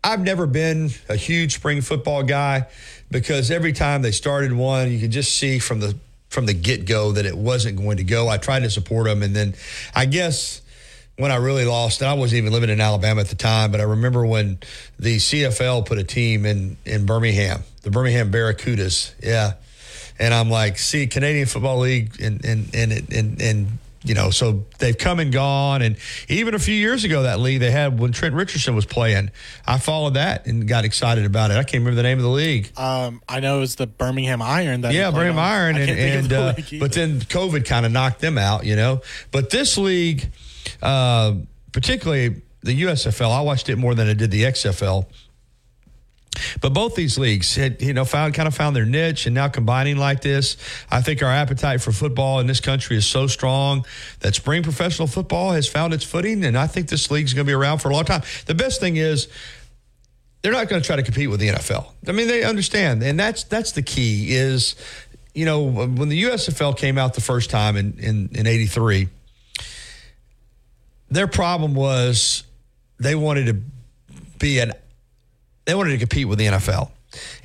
I've never been a huge spring football guy because every time they started one, you could just see from the from the get-go that it wasn't going to go. I tried to support them, and then I guess when I really lost, and I wasn't even living in Alabama at the time, but I remember when the C F L put a team in, in Birmingham, the Birmingham Barracudas, yeah. And I'm like, see, Canadian Football League, and and and and, and, and you know, so they've come and gone. And even a few years ago, that league they had when Trent Richardson was playing, I followed that and got excited about it. I can't remember the name of the league. Um, I know it was the Birmingham Iron. That yeah, Birmingham on. Iron. And, and uh, but then COVID kind of knocked them out, you know. But this league, uh, particularly the U S F L, I watched it more than I did the X F L. But both these leagues had, you know, found kind of found their niche, and now combining like this, I think our appetite for football in this country is so strong that spring professional football has found its footing, and I think this league's going to be around for a long time. The best thing is they're not going to try to compete with the N F L. I mean, they understand, and that's that's the key is, you know, when the U S F L came out the first time in, in, in eighty-three, their problem was they wanted to be an They wanted to compete with the N F L.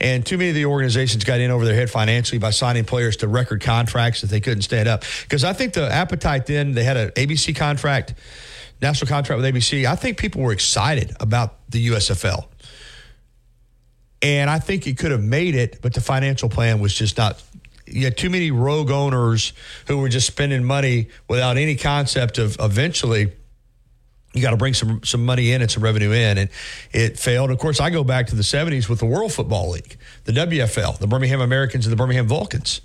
And too many of the organizations got in over their head financially by signing players to record contracts that they couldn't stand up. Because I think the appetite then, they had an A B C contract, national contract with A B C. I think people were excited about the U S F L. And I think it could have made it, but the financial plan was just not – you had too many rogue owners who were just spending money without any concept of eventually – you got to bring some some money in and some revenue in, and it failed. Of course, I go back to the seventies with the World Football League, the W F L, the Birmingham Americans and the Birmingham Vulcans.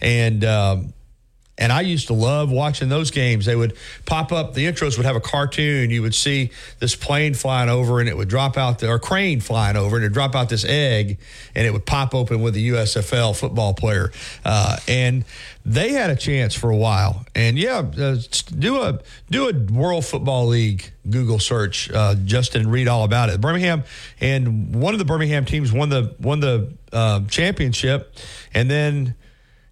And um, and I used to love watching those games. They would pop up. The intros would have a cartoon. You would see this plane flying over, and it would drop out, the, or crane flying over, and it would drop out this egg, and it would pop open with the U S F L football player. Uh, and they had a chance for a while. And yeah, uh, do a do a World Football League Google search, uh, Justin, read all about it. Birmingham, and one of the Birmingham teams won the won the uh, championship. And then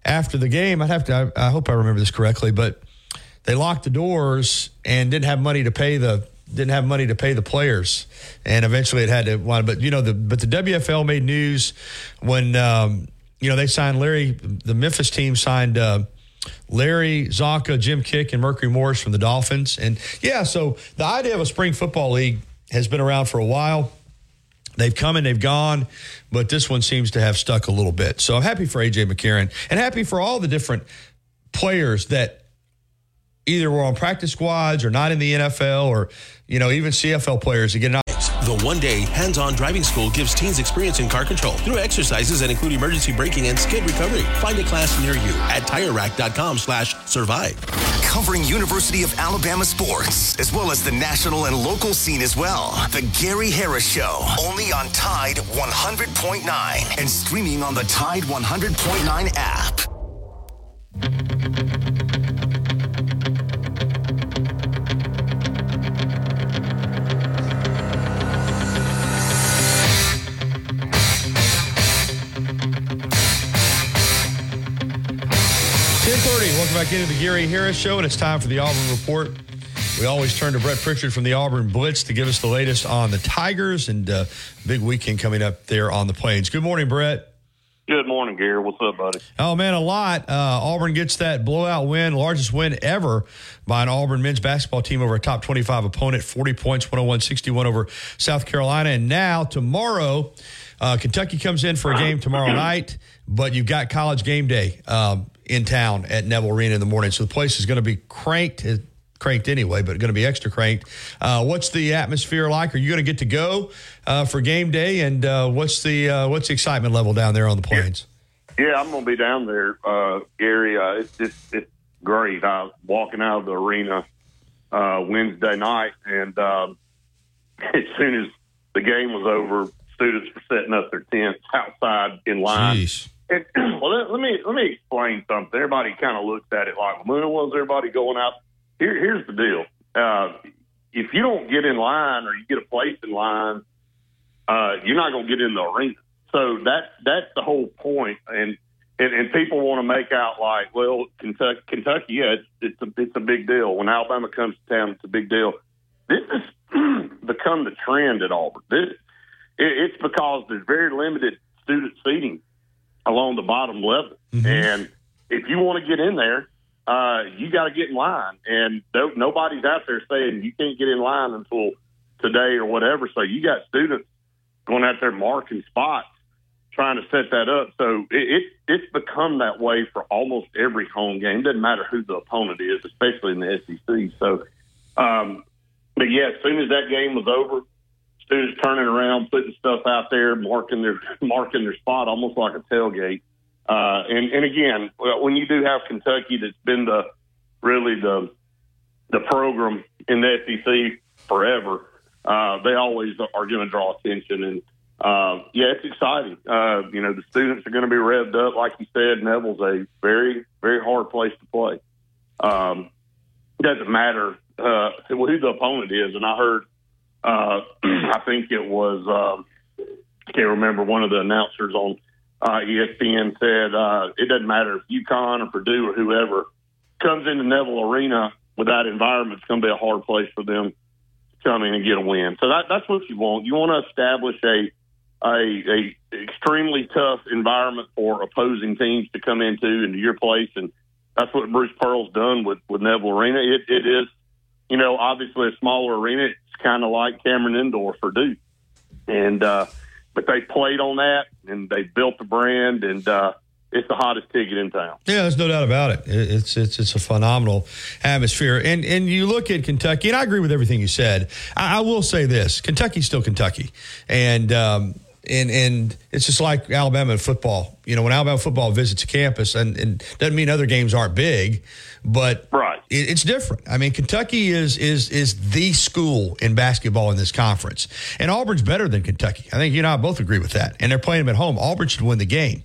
after the game, I'd have to. I, I hope I remember this correctly, but they locked the doors and didn't have money to pay the didn't have money to pay the players. And eventually, it had to. But you know, the but the W F L made news when. Um, You know, they signed Larry, the Memphis team signed uh, Larry Zonka, Jim Kick, and Mercury Morris from the Dolphins. And, yeah, so the idea of a spring football league has been around for a while. They've come and they've gone, but this one seems to have stuck a little bit. So I'm happy for A J McCarron and happy for all the different players that either were on practice squads or not in the N F L or, you know, even C F L players that get an opportunity. The one-day hands-on driving school gives teens experience in car control through exercises that include emergency braking and skid recovery. Find a class near you at TireRack.com slash survive. Covering University of Alabama sports, as well as the national and local scene as well. The Gary Harris Show, only on Tide one hundred point nine and streaming on the Tide one hundred point nine app. Welcome back into the Gary Harris Show, and it's time for the Auburn Report. We always turn to Brett Pritchard from the Auburn Blitz to give us the latest on the Tigers and uh, big weekend coming up there on the Plains. Good morning, Brett. Good morning, Gary. What's up, buddy? Oh, man, a lot. Uh, Auburn gets that blowout win, largest win ever by an Auburn men's basketball team over a top twenty-five opponent, forty points, one oh one sixty-one over South Carolina. And now, tomorrow, uh, Kentucky comes in for a game tomorrow night, but you've got College Game Day. Um, in town at Neville Arena in the morning. So the place is going to be cranked, cranked anyway, but going to be extra cranked. Uh, what's the atmosphere like? Are you going to get to go uh, for game day? And uh, what's the uh, what's the excitement level down there on the Plains? Yeah, I'm going to be down there, uh, Gary. Uh, it's just it's great. I was walking out of the arena uh, Wednesday night, and um, as soon as the game was over, students were setting up their tents outside in line. Jeez. It, well, let me let me explain something. Everybody kind of looks at it like, well, was everybody going out? Here, here's the deal. Uh, if you don't get in line or you get a place in line, uh, you're not going to get in the arena. So that that's the whole point. And and, and people want to make out like, well, Kentucky, Kentucky yeah, it's it's a, it's a big deal. When Alabama comes to town, it's a big deal. This has become the trend at Auburn. This, it, it's because there's very limited student seating along the bottom level. Mm-hmm. And if you want to get in there, uh, you got to get in line. And th- nobody's out there saying you can't get in line until today or whatever. So you got students going out there marking spots, trying to set that up. So it, it it's become that way for almost every home game. It doesn't matter who the opponent is, especially in the S E C. So, um, but, yeah, as soon as that game was over, students turning around, putting stuff out there, marking their marking their spot almost like a tailgate. Uh, and, and, again, when you do have Kentucky that's been the really the the program in the S E C forever, uh, they always are going to draw attention. And, uh, yeah, it's exciting. Uh, you know, the students are going to be revved up. Like you said, Neville's a very, very hard place to play. Um, it doesn't matter uh, who the opponent is. And I heard, uh, I think it was, um, I can't remember, one of the announcers on uh, E S P N said, uh, it doesn't matter if UConn or Purdue or whoever comes into Neville Arena with that environment, it's going to be a hard place for them to come in and get a win. So that, that's what you want. You want to establish a, a, a extremely tough environment for opposing teams to come into, into your place, and that's what Bruce Pearl's done with, with Neville Arena. It, it is, you know, obviously a smaller arena. It's kind of like Cameron Indoor for Duke. And, uh, but they played on that, and they built the brand, and uh, it's the hottest ticket in town. Yeah, there's no doubt about it. It's it's it's a phenomenal atmosphere. And and you look at Kentucky, and I agree with everything you said. I, I will say this. Kentucky's still Kentucky. And um, and and it's just like Alabama in football. You know, when Alabama football visits a campus, and, and doesn't mean other games aren't big, but right. it, it's different. I mean, Kentucky is is is the school in basketball in this conference, and Auburn's better than Kentucky. I think you and I both agree with that. And they're playing them at home. Auburn should win the game,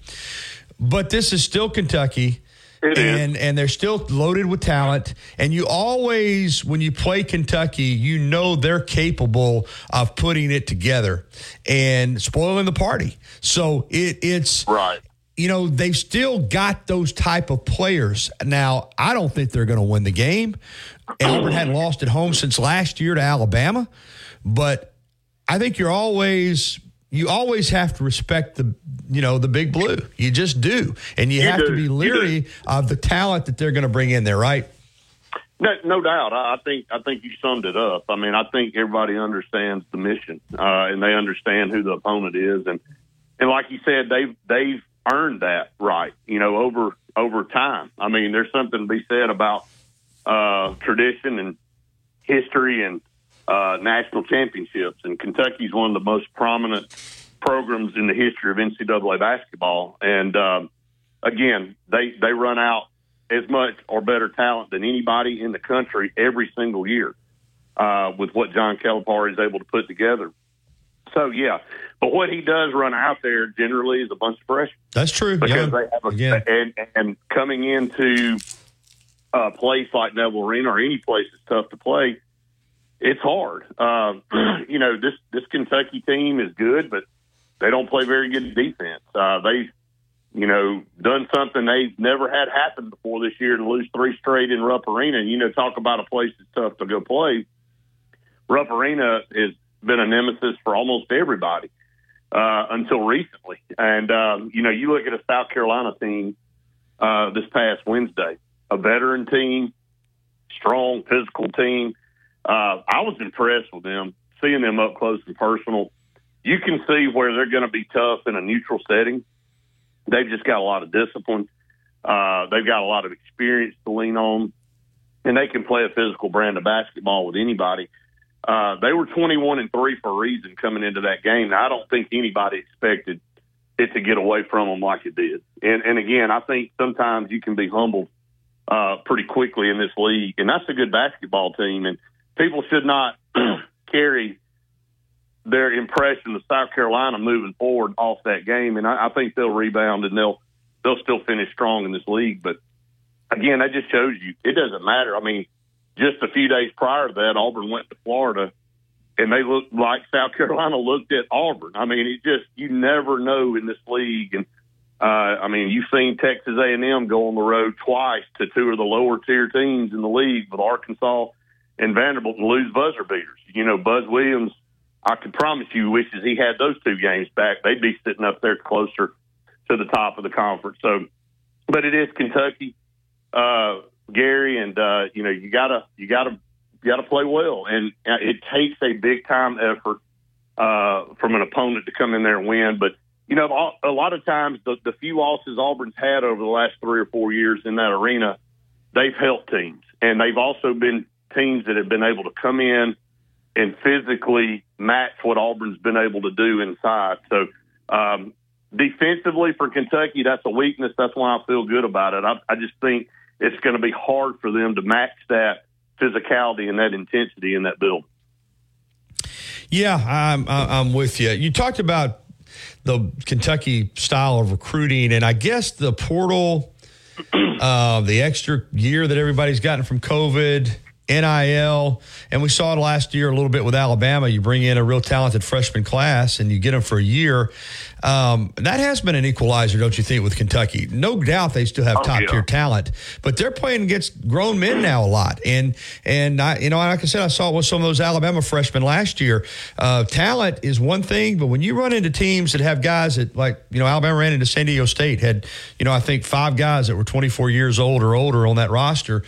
but this is still Kentucky, it and is. and they're still loaded with talent. And you always, when you play Kentucky, you know they're capable of putting it together and spoiling the party. So it it's right. You know, they've still got those type of players. Now, I don't think they're going to win the game. Auburn hadn't lost at home since last year to Alabama. But I think you're always you always have to respect the, you know, the Big Blue. You just do. And you, you have do. to be leery of the talent that they're going to bring in there, right? No, no doubt. I think I think you summed it up. I mean, I think everybody understands the mission, uh, and they understand who the opponent is. And, and like you said, they've they've earned that right, you know, over over time. I mean, there's something to be said about uh, tradition and history and uh, national championships. And Kentucky's one of the most prominent programs in the history of N C double A basketball. And um, again, they they run out as much or better talent than anybody in the country every single year uh, with what John Calipari is able to put together. So, yeah, but what he does run out there generally is a bunch of freshmen. That's true. Because yeah. they have a, and, and coming into a place like Neville Arena or any place that's tough to play, it's hard. Uh, you know, this, this Kentucky team is good, but they don't play very good defense. Uh, they've, you know, done something they've never had happen before this year to lose three straight in Rupp Arena. And, you know, talk about a place that's tough to go play. Rupp Arena is – been a nemesis for almost everybody uh, until recently. And, um, you know, you look at a South Carolina team uh, this past Wednesday, a veteran team, strong physical team. Uh, I was impressed with them, seeing them up close and personal. You can see where they're going to be tough in a neutral setting. They've just got a lot of discipline. Uh, they've got a lot of experience to lean on, and they can play a physical brand of basketball with anybody. Uh, they were twenty-one and three for a reason coming into that game. Now, I don't think anybody expected it to get away from them like it did. And, and again, I think sometimes you can be humbled uh, pretty quickly in this league, and that's a good basketball team. And people should not carry their impression of South Carolina moving forward off that game. And I, I think they'll rebound and they'll they'll still finish strong in this league. But again, that just shows you it doesn't matter. I mean. Just a few days prior to that, Auburn went to Florida, and they looked like South Carolina looked at Auburn. I mean, it just, you never know in this league. And Uh, I mean, you've seen Texas A and M go on the road twice to two of the lower-tier teams in the league with Arkansas and Vanderbilt and lose buzzer beaters. You know, Buzz Williams, I can promise you, wishes he had those two games back. They'd be sitting up there closer to the top of the conference. So, but it is Kentucky, uh, Gary, and uh, you know, you gotta you gotta you gotta play well, and it takes a big time effort uh, from an opponent to come in there and win. But you know, a lot of times the, the few losses Auburn's had over the last three or four years in that arena, they've helped teams, and they've also been teams that have been able to come in and physically match what Auburn's been able to do inside. So um, defensively for Kentucky, that's a weakness. That's why I feel good about it. I, I just think it's going to be hard for them to match that physicality and that intensity in that build. Yeah, I'm, I'm with you. You talked about the Kentucky style of recruiting, and I guess the portal, uh, the extra year that everybody's gotten from COVID, N I L, and we saw it last year a little bit with Alabama. You bring in a real talented freshman class and you get them for a year. Um, that has been an equalizer, don't you think, with Kentucky? No doubt they still have oh, top-tier yeah. talent, but they're playing against grown men now a lot. And, and I, you know, like I said, I saw it with some of those Alabama freshmen last year. Uh, talent is one thing, but when you run into teams that have guys that, like, you know, Alabama ran into San Diego State, had, you know, I think five guys that were twenty-four years old or older on that roster.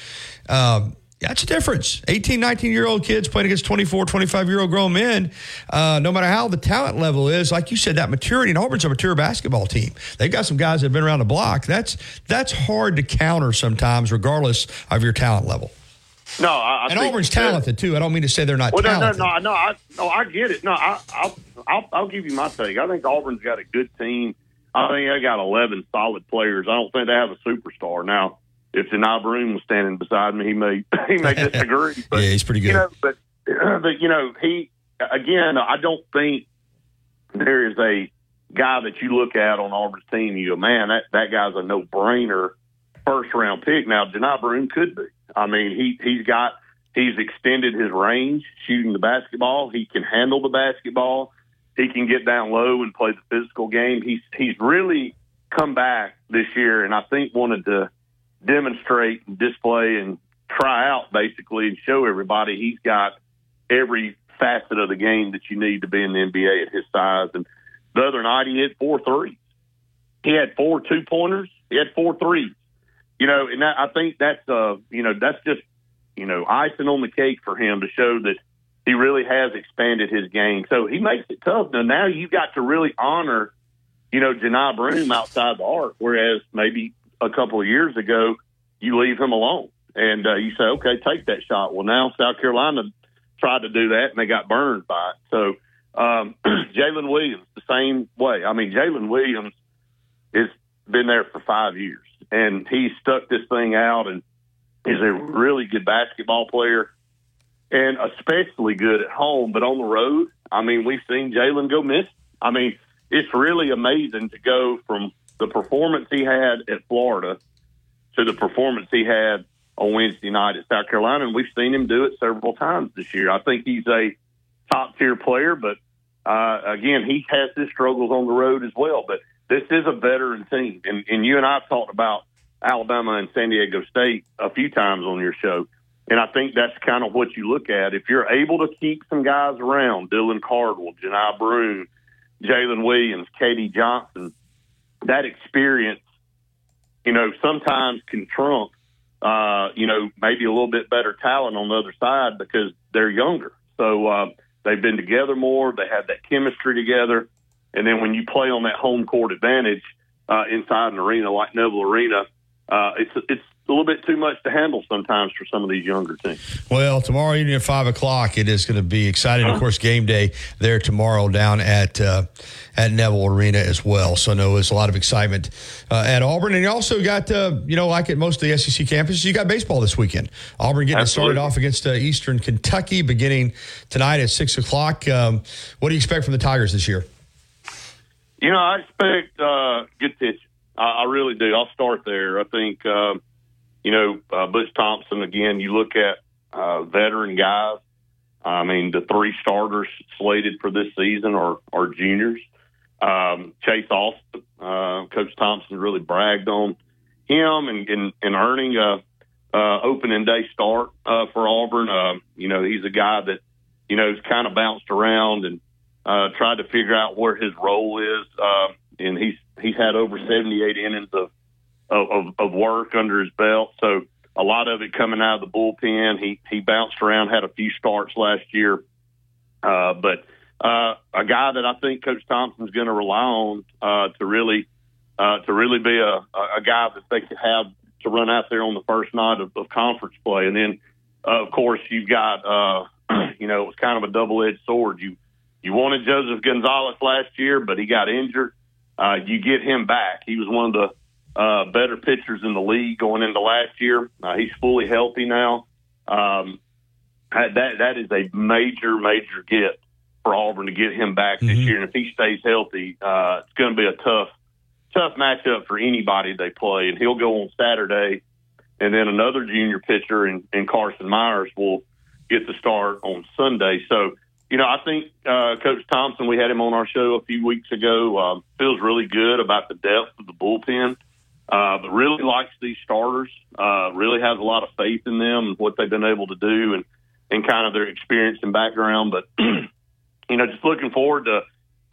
Um, That's a difference. eighteen, nineteen-year-old kids playing against twenty-four, twenty-five-year-old grown men, uh, no matter how the talent level is, like you said, that maturity. And Auburn's a mature basketball team. They've got some guys that have been around the block. That's that's hard to counter sometimes, regardless of your talent level. No, I, I and think Auburn's talented, too. I don't mean to say they're not well, talented. No, no, no, no, I, no, I get it. No, I, I'll, I'll, I'll give you my take. I think Auburn's got a good team. I think they got eleven solid players. I don't think they have a superstar now. If Denai Broom was standing beside me, he may he may disagree. But, yeah, he's pretty good. You know, but, but, you know, he, again, I don't think there is a guy that you look at on Auburn's team and you go, man, that, that guy's a no-brainer first-round pick. Now, Denai Broom could be. I mean, he, he's got – he's extended his range shooting the basketball. He can handle the basketball. He can get down low and play the physical game. He's, he's really come back this year and I think wanted to – demonstrate and display and try out basically and show everybody he's got every facet of the game that you need to be in the N B A at his size. And the other night he hit four threes. He had four two-pointers. He had four threes. You know, and that, I think that's, uh, you know, that's just, you know, icing on the cake for him to show that he really has expanded his game. So he makes it tough. Now, now you've got to really honor, you know, Denai Broom outside the arc, whereas maybe – a couple of years ago, you leave him alone. And uh, you say, okay, take that shot. Well, now South Carolina tried to do that, and they got burned by it. So um, Jalen Williams, the same way. I mean, Jalen Williams has been there for five years, and he stuck this thing out and is a really good basketball player and especially good at home. But on the road, I mean, we've seen Jalen go miss. I mean, it's really amazing to go from – the performance he had at Florida to the performance he had on Wednesday night at South Carolina, and we've seen him do it several times this year. I think he's a top-tier player, but, uh, again, he has his struggles on the road as well. But this is a veteran team, and, and you and I have talked about Alabama and San Diego State a few times on your show, and I think that's kind of what you look at. If you're able to keep some guys around, Dylan Cardwell, Denai Broom, Jalen Williams, Katie Johnson, that experience, you know, sometimes can trump, uh, you know, maybe a little bit better talent on the other side because they're younger. So uh, they've been together more. They have that chemistry together. And then when you play on that home court advantage uh, inside an arena like Neville Arena, uh, it's it's a little bit too much to handle sometimes for some of these younger teams. Well, tomorrow evening at five o'clock, it is going to be exciting. Of course, game day there tomorrow down at uh, at Neville Arena as well. So, no, there's a lot of excitement uh, at Auburn. And you also got, uh, you know, like at most of the S E C campuses, you got baseball this weekend. Auburn getting Absolutely. started off against uh, Eastern Kentucky beginning tonight at six o'clock. Um, what do you expect from the Tigers this year? You know, I expect uh, good pitch. I, I really do. I'll start there. I think uh, – You know, uh, Butch Thompson, again, you look at uh, veteran guys. I mean, the three starters slated for this season are, are juniors. Um, Chase Austin, uh, Coach Thompson really bragged on him and, and, and earning a, uh, opening day start, uh, for Auburn. Um, uh, you know, he's a guy that, you know, has kind of bounced around and, uh, tried to figure out where his role is. Um, uh, and he's, he's had over seventy-eight innings of, of, of work under his belt. So a lot of it coming out of the bullpen. He, he bounced around, had a few starts last year. Uh, but, Uh, a guy that I think Coach Thompson's going to rely on uh, to really, uh, to really be a, a guy that they could have to run out there on the first night of, of conference play. And then, uh, of course, you've got, uh, you know, it was kind of a double-edged sword. You you wanted Joseph Gonzalez last year, but he got injured. Uh, you get him back. He was one of the uh, better pitchers in the league going into last year. Uh, he's fully healthy now. Um, that that is a major, major get for Auburn to get him back mm-hmm. this year. And if he stays healthy, uh, it's going to be a tough, tough matchup for anybody they play. And he'll go on Saturday, and then another junior pitcher in, in Carson Myers will get the start on Sunday. So, you know, I think uh, Coach Thompson, we had him on our show a few weeks ago, um, feels really good about the depth of the bullpen, uh, but really likes these starters, uh, really has a lot of faith in them and what they've been able to do and, and kind of their experience and background. But you know, just looking forward to,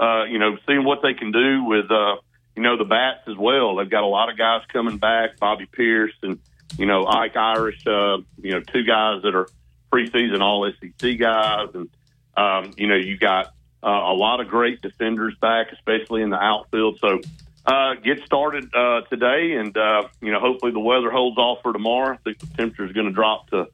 uh, you know, seeing what they can do with, uh, you know, the bats as well. They've got a lot of guys coming back, Bobby Pierce and, you know, Ike Irish, uh, you know, two guys that are preseason All S E C guys. And, um, you know, you got uh, a lot of great defenders back, especially in the outfield. So uh, get started uh, today and, uh, you know, hopefully the weather holds off for tomorrow. I think the temperature is going to drop to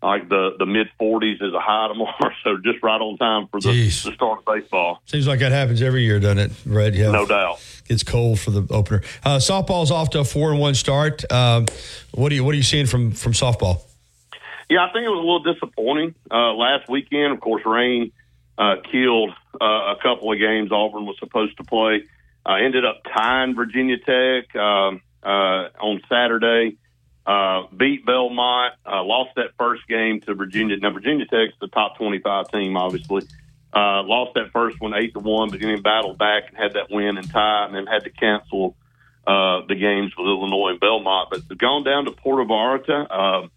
like the, the mid forties is a high tomorrow, so just right on time for the, the start of baseball. Seems like that happens every year, doesn't it, Red? Yeah, no doubt. Gets cold for the opener. Uh, softball's off to a four and one start. Um, what do you what are you seeing from, from softball? Yeah, I think it was a little disappointing uh, last weekend. Of course, rain uh, killed uh, a couple of games Auburn was supposed to play. Uh, ended up tying Virginia Tech um, uh, on Saturday. Uh, beat Belmont, uh, lost that first game to Virginia. Now, Virginia Tech's the top twenty-five team, obviously. Uh, lost that first one eight to one, but then battled back and had that win and tie, and then had to cancel uh, the games with Illinois and Belmont. But they've gone down to Puerto Vallarta, uh,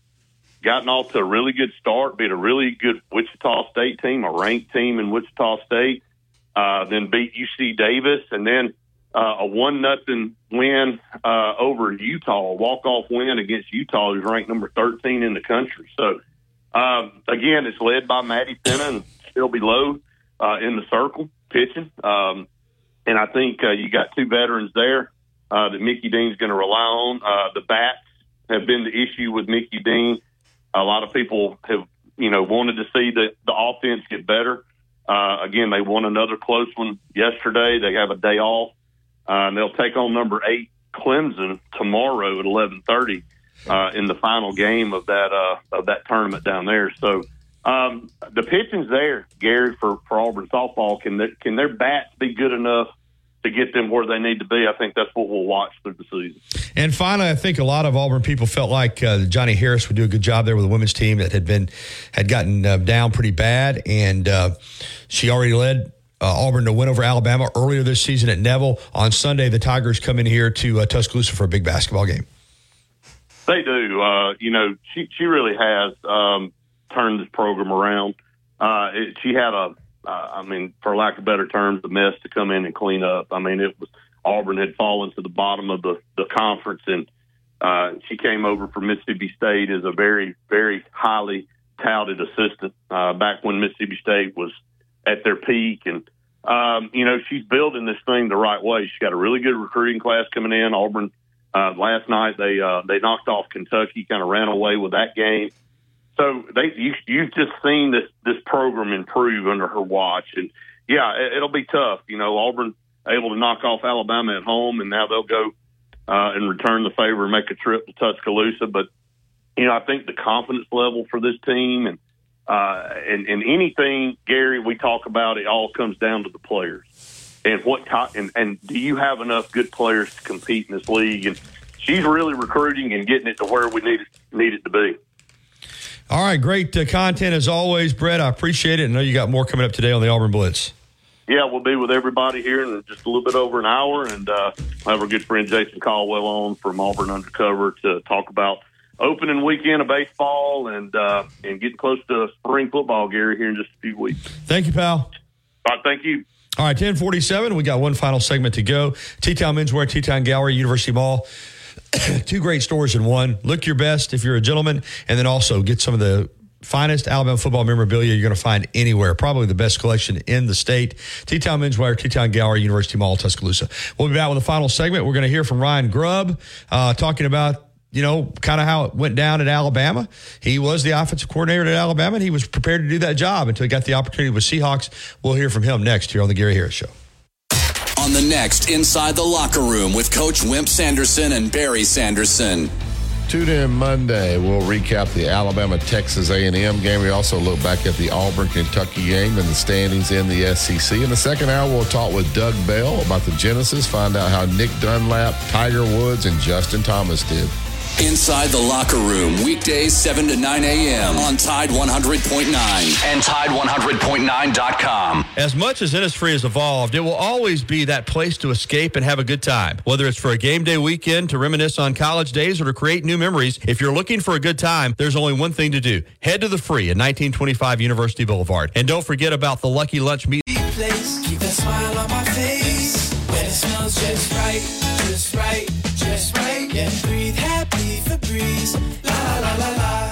gotten off to a really good start, beat a really good Wichita State team, a ranked team in Wichita State, uh, then beat U C Davis, and then Uh, a one nothing win uh, over Utah, a walk-off win against Utah, who's ranked number thirteen in the country. So, um, again, it's led by Maddie Penna and still below uh, in the circle pitching. Um, and I think uh, you got two veterans there uh, that Mickey Dean's going to rely on. Uh, the bats have been the issue with Mickey Dean. A lot of people have, you know, wanted to see the, the offense get better. Uh, again, they won another close one yesterday. They have a day off. Uh, and they'll take on number eight Clemson tomorrow at eleven thirty uh, in the final game of that uh, of that tournament down there. So um, the pitching's there, Gary, for, for Auburn softball. Can they, can their bats be good enough to get them where they need to be? I think that's what we'll watch through the season. And finally, I think a lot of Auburn people felt like uh, Johnny Harris would do a good job there with the women's team that had been had gotten uh, down pretty bad, and uh, she already led Uh, Auburn to win over Alabama earlier this season at Neville. On Sunday, the Tigers come in here to uh, Tuscaloosa for a big basketball game. They do. Uh, you know, she she really has um, turned this program around. Uh, it, she had a, uh, I mean, for lack of better terms, a mess to come in and clean up. I mean, it was Auburn had fallen to the bottom of the, the conference, and uh, she came over from Mississippi State as a very, very highly touted assistant uh, back when Mississippi State was at their peak. And, um, you know, she's building this thing the right way. She's got a really good recruiting class coming in. Auburn, uh, last night, they, uh, they knocked off Kentucky, kind of ran away with that game. So they, you, you've just seen this, this program improve under her watch. And yeah, it, it'll be tough. You know, Auburn able to knock off Alabama at home, and now they'll go, uh, and return the favor and make a trip to Tuscaloosa. But, you know, I think the confidence level for this team and, Uh, and, and anything, Gary, we talk about, it all comes down to the players. And what co- and, and do you have enough good players to compete in this league? And she's really recruiting and getting it to where we need it, need it to be. All right, great uh, content as always, Brett. I appreciate it. I know you got more coming up today on the Auburn Blitz. yeah, we'll be with everybody here in just a little bit over an hour, and uh, I have our good friend Jason Caldwell on from Auburn Undercover to talk about opening weekend of baseball and uh, and getting close to spring football, Gary, here in just a few weeks. Thank you, pal. All right, thank you. All right, ten forty-seven, we got one final segment to go. T-Town Menswear, T-Town Gallery, University Mall. Two great stores in one. Look your best if you're a gentleman, and then also get some of the finest Alabama football memorabilia you're going to find anywhere. Probably the best collection in the state. T-Town Menswear, T-Town Gallery, University Mall, Tuscaloosa. We'll be back with a final segment. We're going to hear from Ryan Grubb uh, talking about, you know, kind of how it went down at Alabama. He was the offensive coordinator at Alabama, and he was prepared to do that job until he got the opportunity with Seahawks. We'll hear from him next here on the Gary Harris Show. On the next Inside the Locker Room with Coach Wimp Sanderson and Barry Sanderson. Tune in Monday. We'll recap the Alabama-Texas A and M game. We also look back at the Auburn-Kentucky game and the standings in the S E C. In the second hour, we'll talk with Doug Bell about the Genesis, find out how Nick Dunlap, Tiger Woods, and Justin Thomas did. Inside the Locker Room, weekdays seven to nine a.m. on Tide one hundred point nine and Tide one hundred point nine dot com. As much as Innisfree has evolved, it will always be that place to escape and have a good time. Whether it's for a game day weekend, to reminisce on college days, or to create new memories, if you're looking for a good time, there's only one thing to do. Head to the Free at nineteen twenty-five University Boulevard. And don't forget about the Lucky Lunch Meet. Place, keep that smile on my face. When it smells just right, just right, just right, yeah, breathe happy for breeze. La la la la.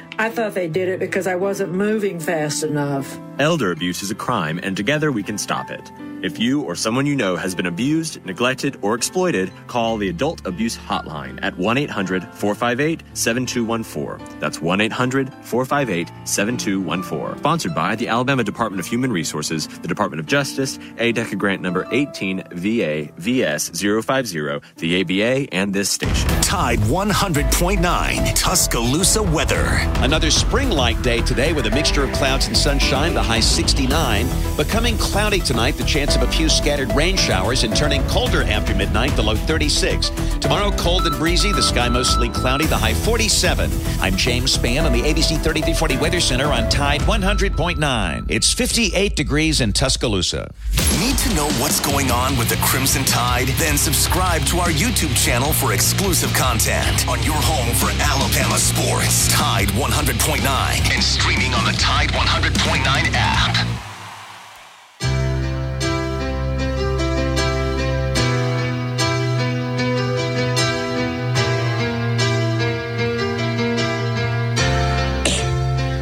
I thought they did it because I wasn't moving fast enough. Elder abuse is a crime, and together we can stop it. If you or someone you know has been abused, neglected, or exploited, call the Adult Abuse Hotline at one eight hundred, four five eight, seven two one four. That's one eight hundred, four five eight, seven two one four. Sponsored by the Alabama Department of Human Resources, the Department of Justice, A DECA grant number eighteen V A V S zero five zero, the A B A, and this station. Tide one hundred point nine, Tuscaloosa weather. Another spring-like day today with a mixture of clouds and sunshine, the high sixty-nine. Becoming cloudy tonight, the chance of a few scattered rain showers, and turning colder after midnight, the low thirty-six. Tomorrow, cold and breezy, the sky mostly cloudy, the high forty-seven. I'm James Spann on the A B C thirty-three forty Weather Center on Tide one hundred point nine. It's fifty-eight degrees in Tuscaloosa. Need to know what's going on with the Crimson Tide? Then subscribe to our YouTube channel for exclusive content on your home for Alabama sports. Tide one hundred point nine and streaming on the Tide one hundred point nine app.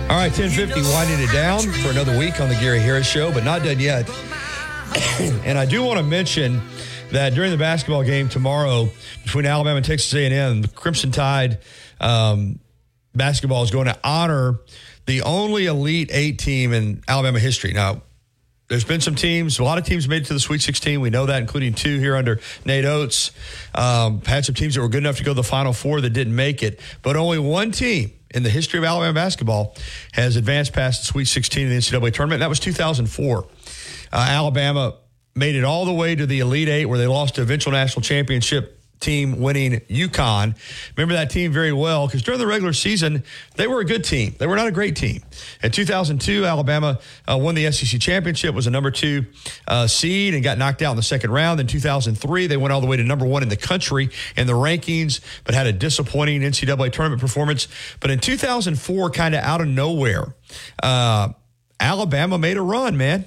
All right, ten fifty, winding it down for another week on the Gary Harris Show, but not done yet. And I do want to mention that during the basketball game tomorrow between Alabama and Texas A and M, the Crimson Tide um, basketball is going to honor the only Elite Eight team in Alabama history. Now, there's been some teams, a lot of teams made it to the Sweet sixteen. We know that, including two here under Nate Oates. Um, had some teams that were good enough to go to the Final Four that didn't make it, but only one team in the history of Alabama basketball has advanced past the Sweet sixteen in the N C double A tournament. That was two thousand four. Uh, Alabama made it all the way to the Elite Eight, where they lost to eventual national championship team winning UConn. Remember that team very well, because during the regular season, they were a good team. They were not a great team. In two thousand two, Alabama uh, won the S E C championship, was a number two uh, seed, and got knocked out in the second round. In two thousand three, they went all the way to number one in the country in the rankings, but had a disappointing N C double A tournament performance. But in two thousand four, kind of out of nowhere, uh, Alabama made a run, man.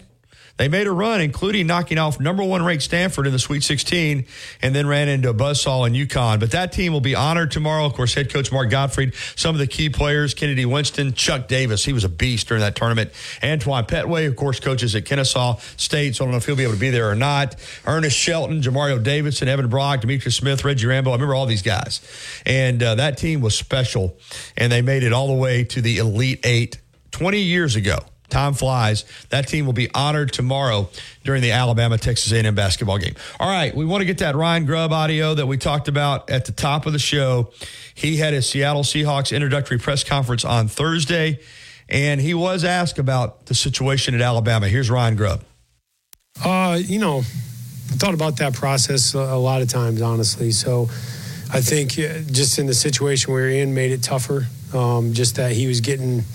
They made a run, including knocking off number one ranked Stanford in the Sweet sixteen, and then ran into a buzzsaw in UConn. But that team will be honored tomorrow. Of course, head coach Mark Gottfried, some of the key players, Kennedy Winston, Chuck Davis, he was a beast during that tournament. Antoine Petway, of course, coaches at Kennesaw State, so I don't know if he'll be able to be there or not. Ernest Shelton, Jamario Davidson, Evan Brock, Demetrius Smith, Reggie Rambo. I remember all these guys. And uh, that team was special, and they made it all the way to the Elite Eight twenty years ago. Time flies. That team will be honored tomorrow during the Alabama-Texas A and M basketball game. All right, we want to get that Ryan Grubb audio that we talked about at the top of the show. He had his Seattle Seahawks introductory press conference on Thursday, and he was asked about the situation at Alabama. Here's Ryan Grubb. Uh, you know, I thought about that process a lot of times, honestly. So I think just in the situation we were in made it tougher, um, just that he was getting –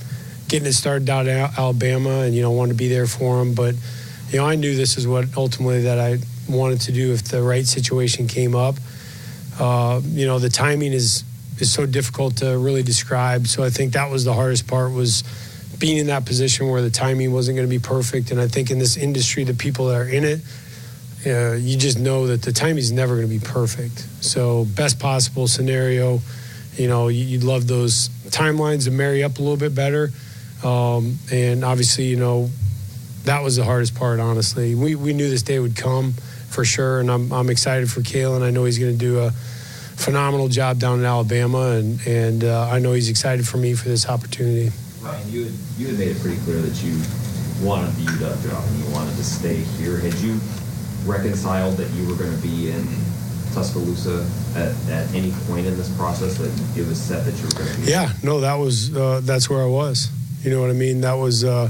getting it started out in Alabama and, you know, wanted to be there for him. But, you know, I knew this is what ultimately that I wanted to do if the right situation came up. Uh, you know, the timing is, is so difficult to really describe. So I think that was the hardest part, was being in that position where the timing wasn't going to be perfect. And I think in this industry, the people that are in it, uh, you just know that the timing is never going to be perfect. So best possible scenario, you know, you'd love those timelines to marry up a little bit better. Um, and obviously, you know, that was the hardest part, honestly. We we knew this day would come for sure, and I'm I'm excited for Kalen. I know he's going to do a phenomenal job down in Alabama, and, and uh, I know he's excited for me for this opportunity. Ryan, you had, you had made it pretty clear that you wanted the U W job and you wanted to stay here. Had you reconciled that you were going to be in Tuscaloosa at, at any point in this process, that it was set that you were going to be? Yeah, no, that was uh, that's where I was. You know what I mean? That was uh,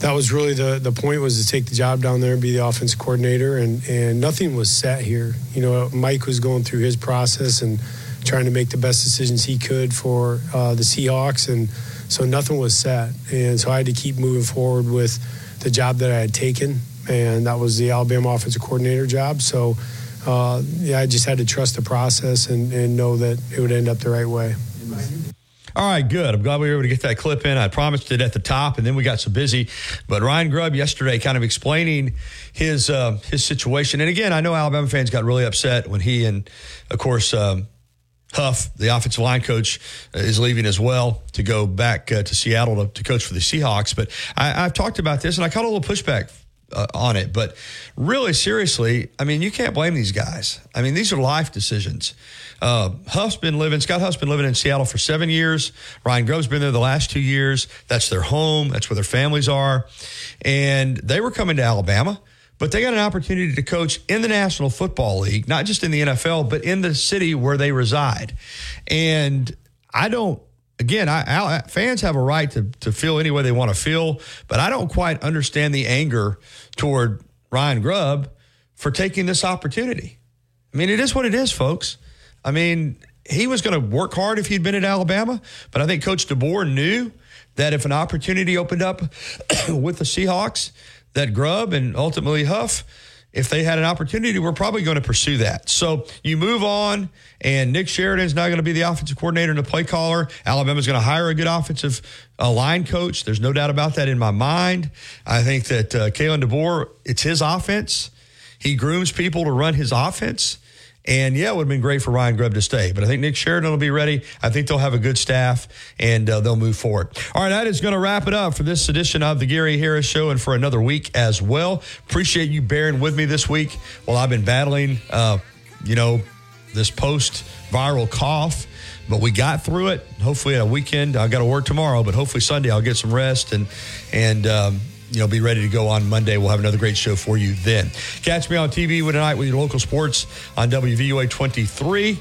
that was really the, the point, was to take the job down there and be the offense coordinator, and, and nothing was set here. You know, Mike was going through his process and trying to make the best decisions he could for uh, the Seahawks, and so nothing was set. And so I had to keep moving forward with the job that I had taken, and that was the Alabama offensive coordinator job. So, uh, yeah, I just had to trust the process and, and know that it would end up the right way. All right, good. I'm glad we were able to get that clip in. I promised it at the top, and then we got so busy. But Ryan Grubb yesterday kind of explaining his uh, his situation. And, again, I know Alabama fans got really upset when he and, of course, um, Huff, the offensive line coach, uh, is leaving as well to go back uh, to Seattle to, to coach for the Seahawks. But I, I've talked about this, and I caught a little pushback uh, on it. But really, seriously, I mean, you can't blame these guys. I mean, these are life decisions. Uh, Huff's been living, Scott Huff's been living in Seattle for seven years. Ryan Grubb's been there the last two years. That's their home. That's where their families are. And they were coming to Alabama, but they got an opportunity to coach in the National Football League, not just in the N F L, but in the city where they reside. And I don't, again, I, I, fans have a right to, to feel any way they want to feel, but I don't quite understand the anger toward Ryan Grubb for taking this opportunity. I mean, it is what it is, folks. I mean, he was going to work hard if he'd been at Alabama, but I think Coach DeBoer knew that if an opportunity opened up with the Seahawks, that Grubb and ultimately Huff, if they had an opportunity, we're probably going to pursue that. So you move on, and Nick Sheridan's not going to be the offensive coordinator and the play caller. Alabama's going to hire a good offensive uh, line coach. There's no doubt about that in my mind. I think that uh, Kalen DeBoer, it's his offense. He grooms people to run his offense. And, yeah, it would have been great for Ryan Grubb to stay. But I think Nick Sheridan will be ready. I think they'll have a good staff, and uh, they'll move forward. All right, that is going to wrap it up for this edition of the Gary Harris Show and for another week as well. Appreciate you bearing with me this week while I've been battling, uh, you know, this post-viral cough. But we got through it. Hopefully a weekend. I've got to work tomorrow, but hopefully Sunday I'll get some rest and, and um you know, be ready to go on Monday. We'll have another great show for you then. Catch me on T V tonight with your local sports on W V U A twenty-three.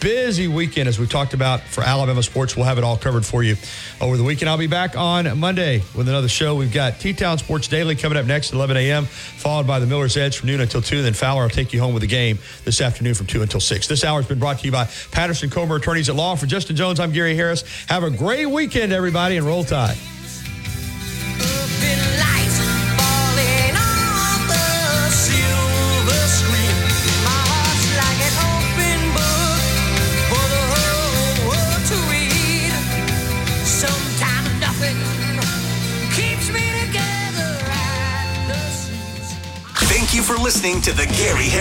Busy weekend, as we talked about, for Alabama sports. We'll have it all covered for you over the weekend. I'll be back on Monday with another show. We've got T-Town Sports Daily coming up next at eleven a.m., followed by the Miller's Edge from noon until two. Then Fowler will take you home with the game this afternoon from two until six. This hour has been brought to you by Patterson Comer Attorneys at Law. For Justin Jones, I'm Gary Harris. Have a great weekend, everybody, and roll tide. Listening to the Gary Harris.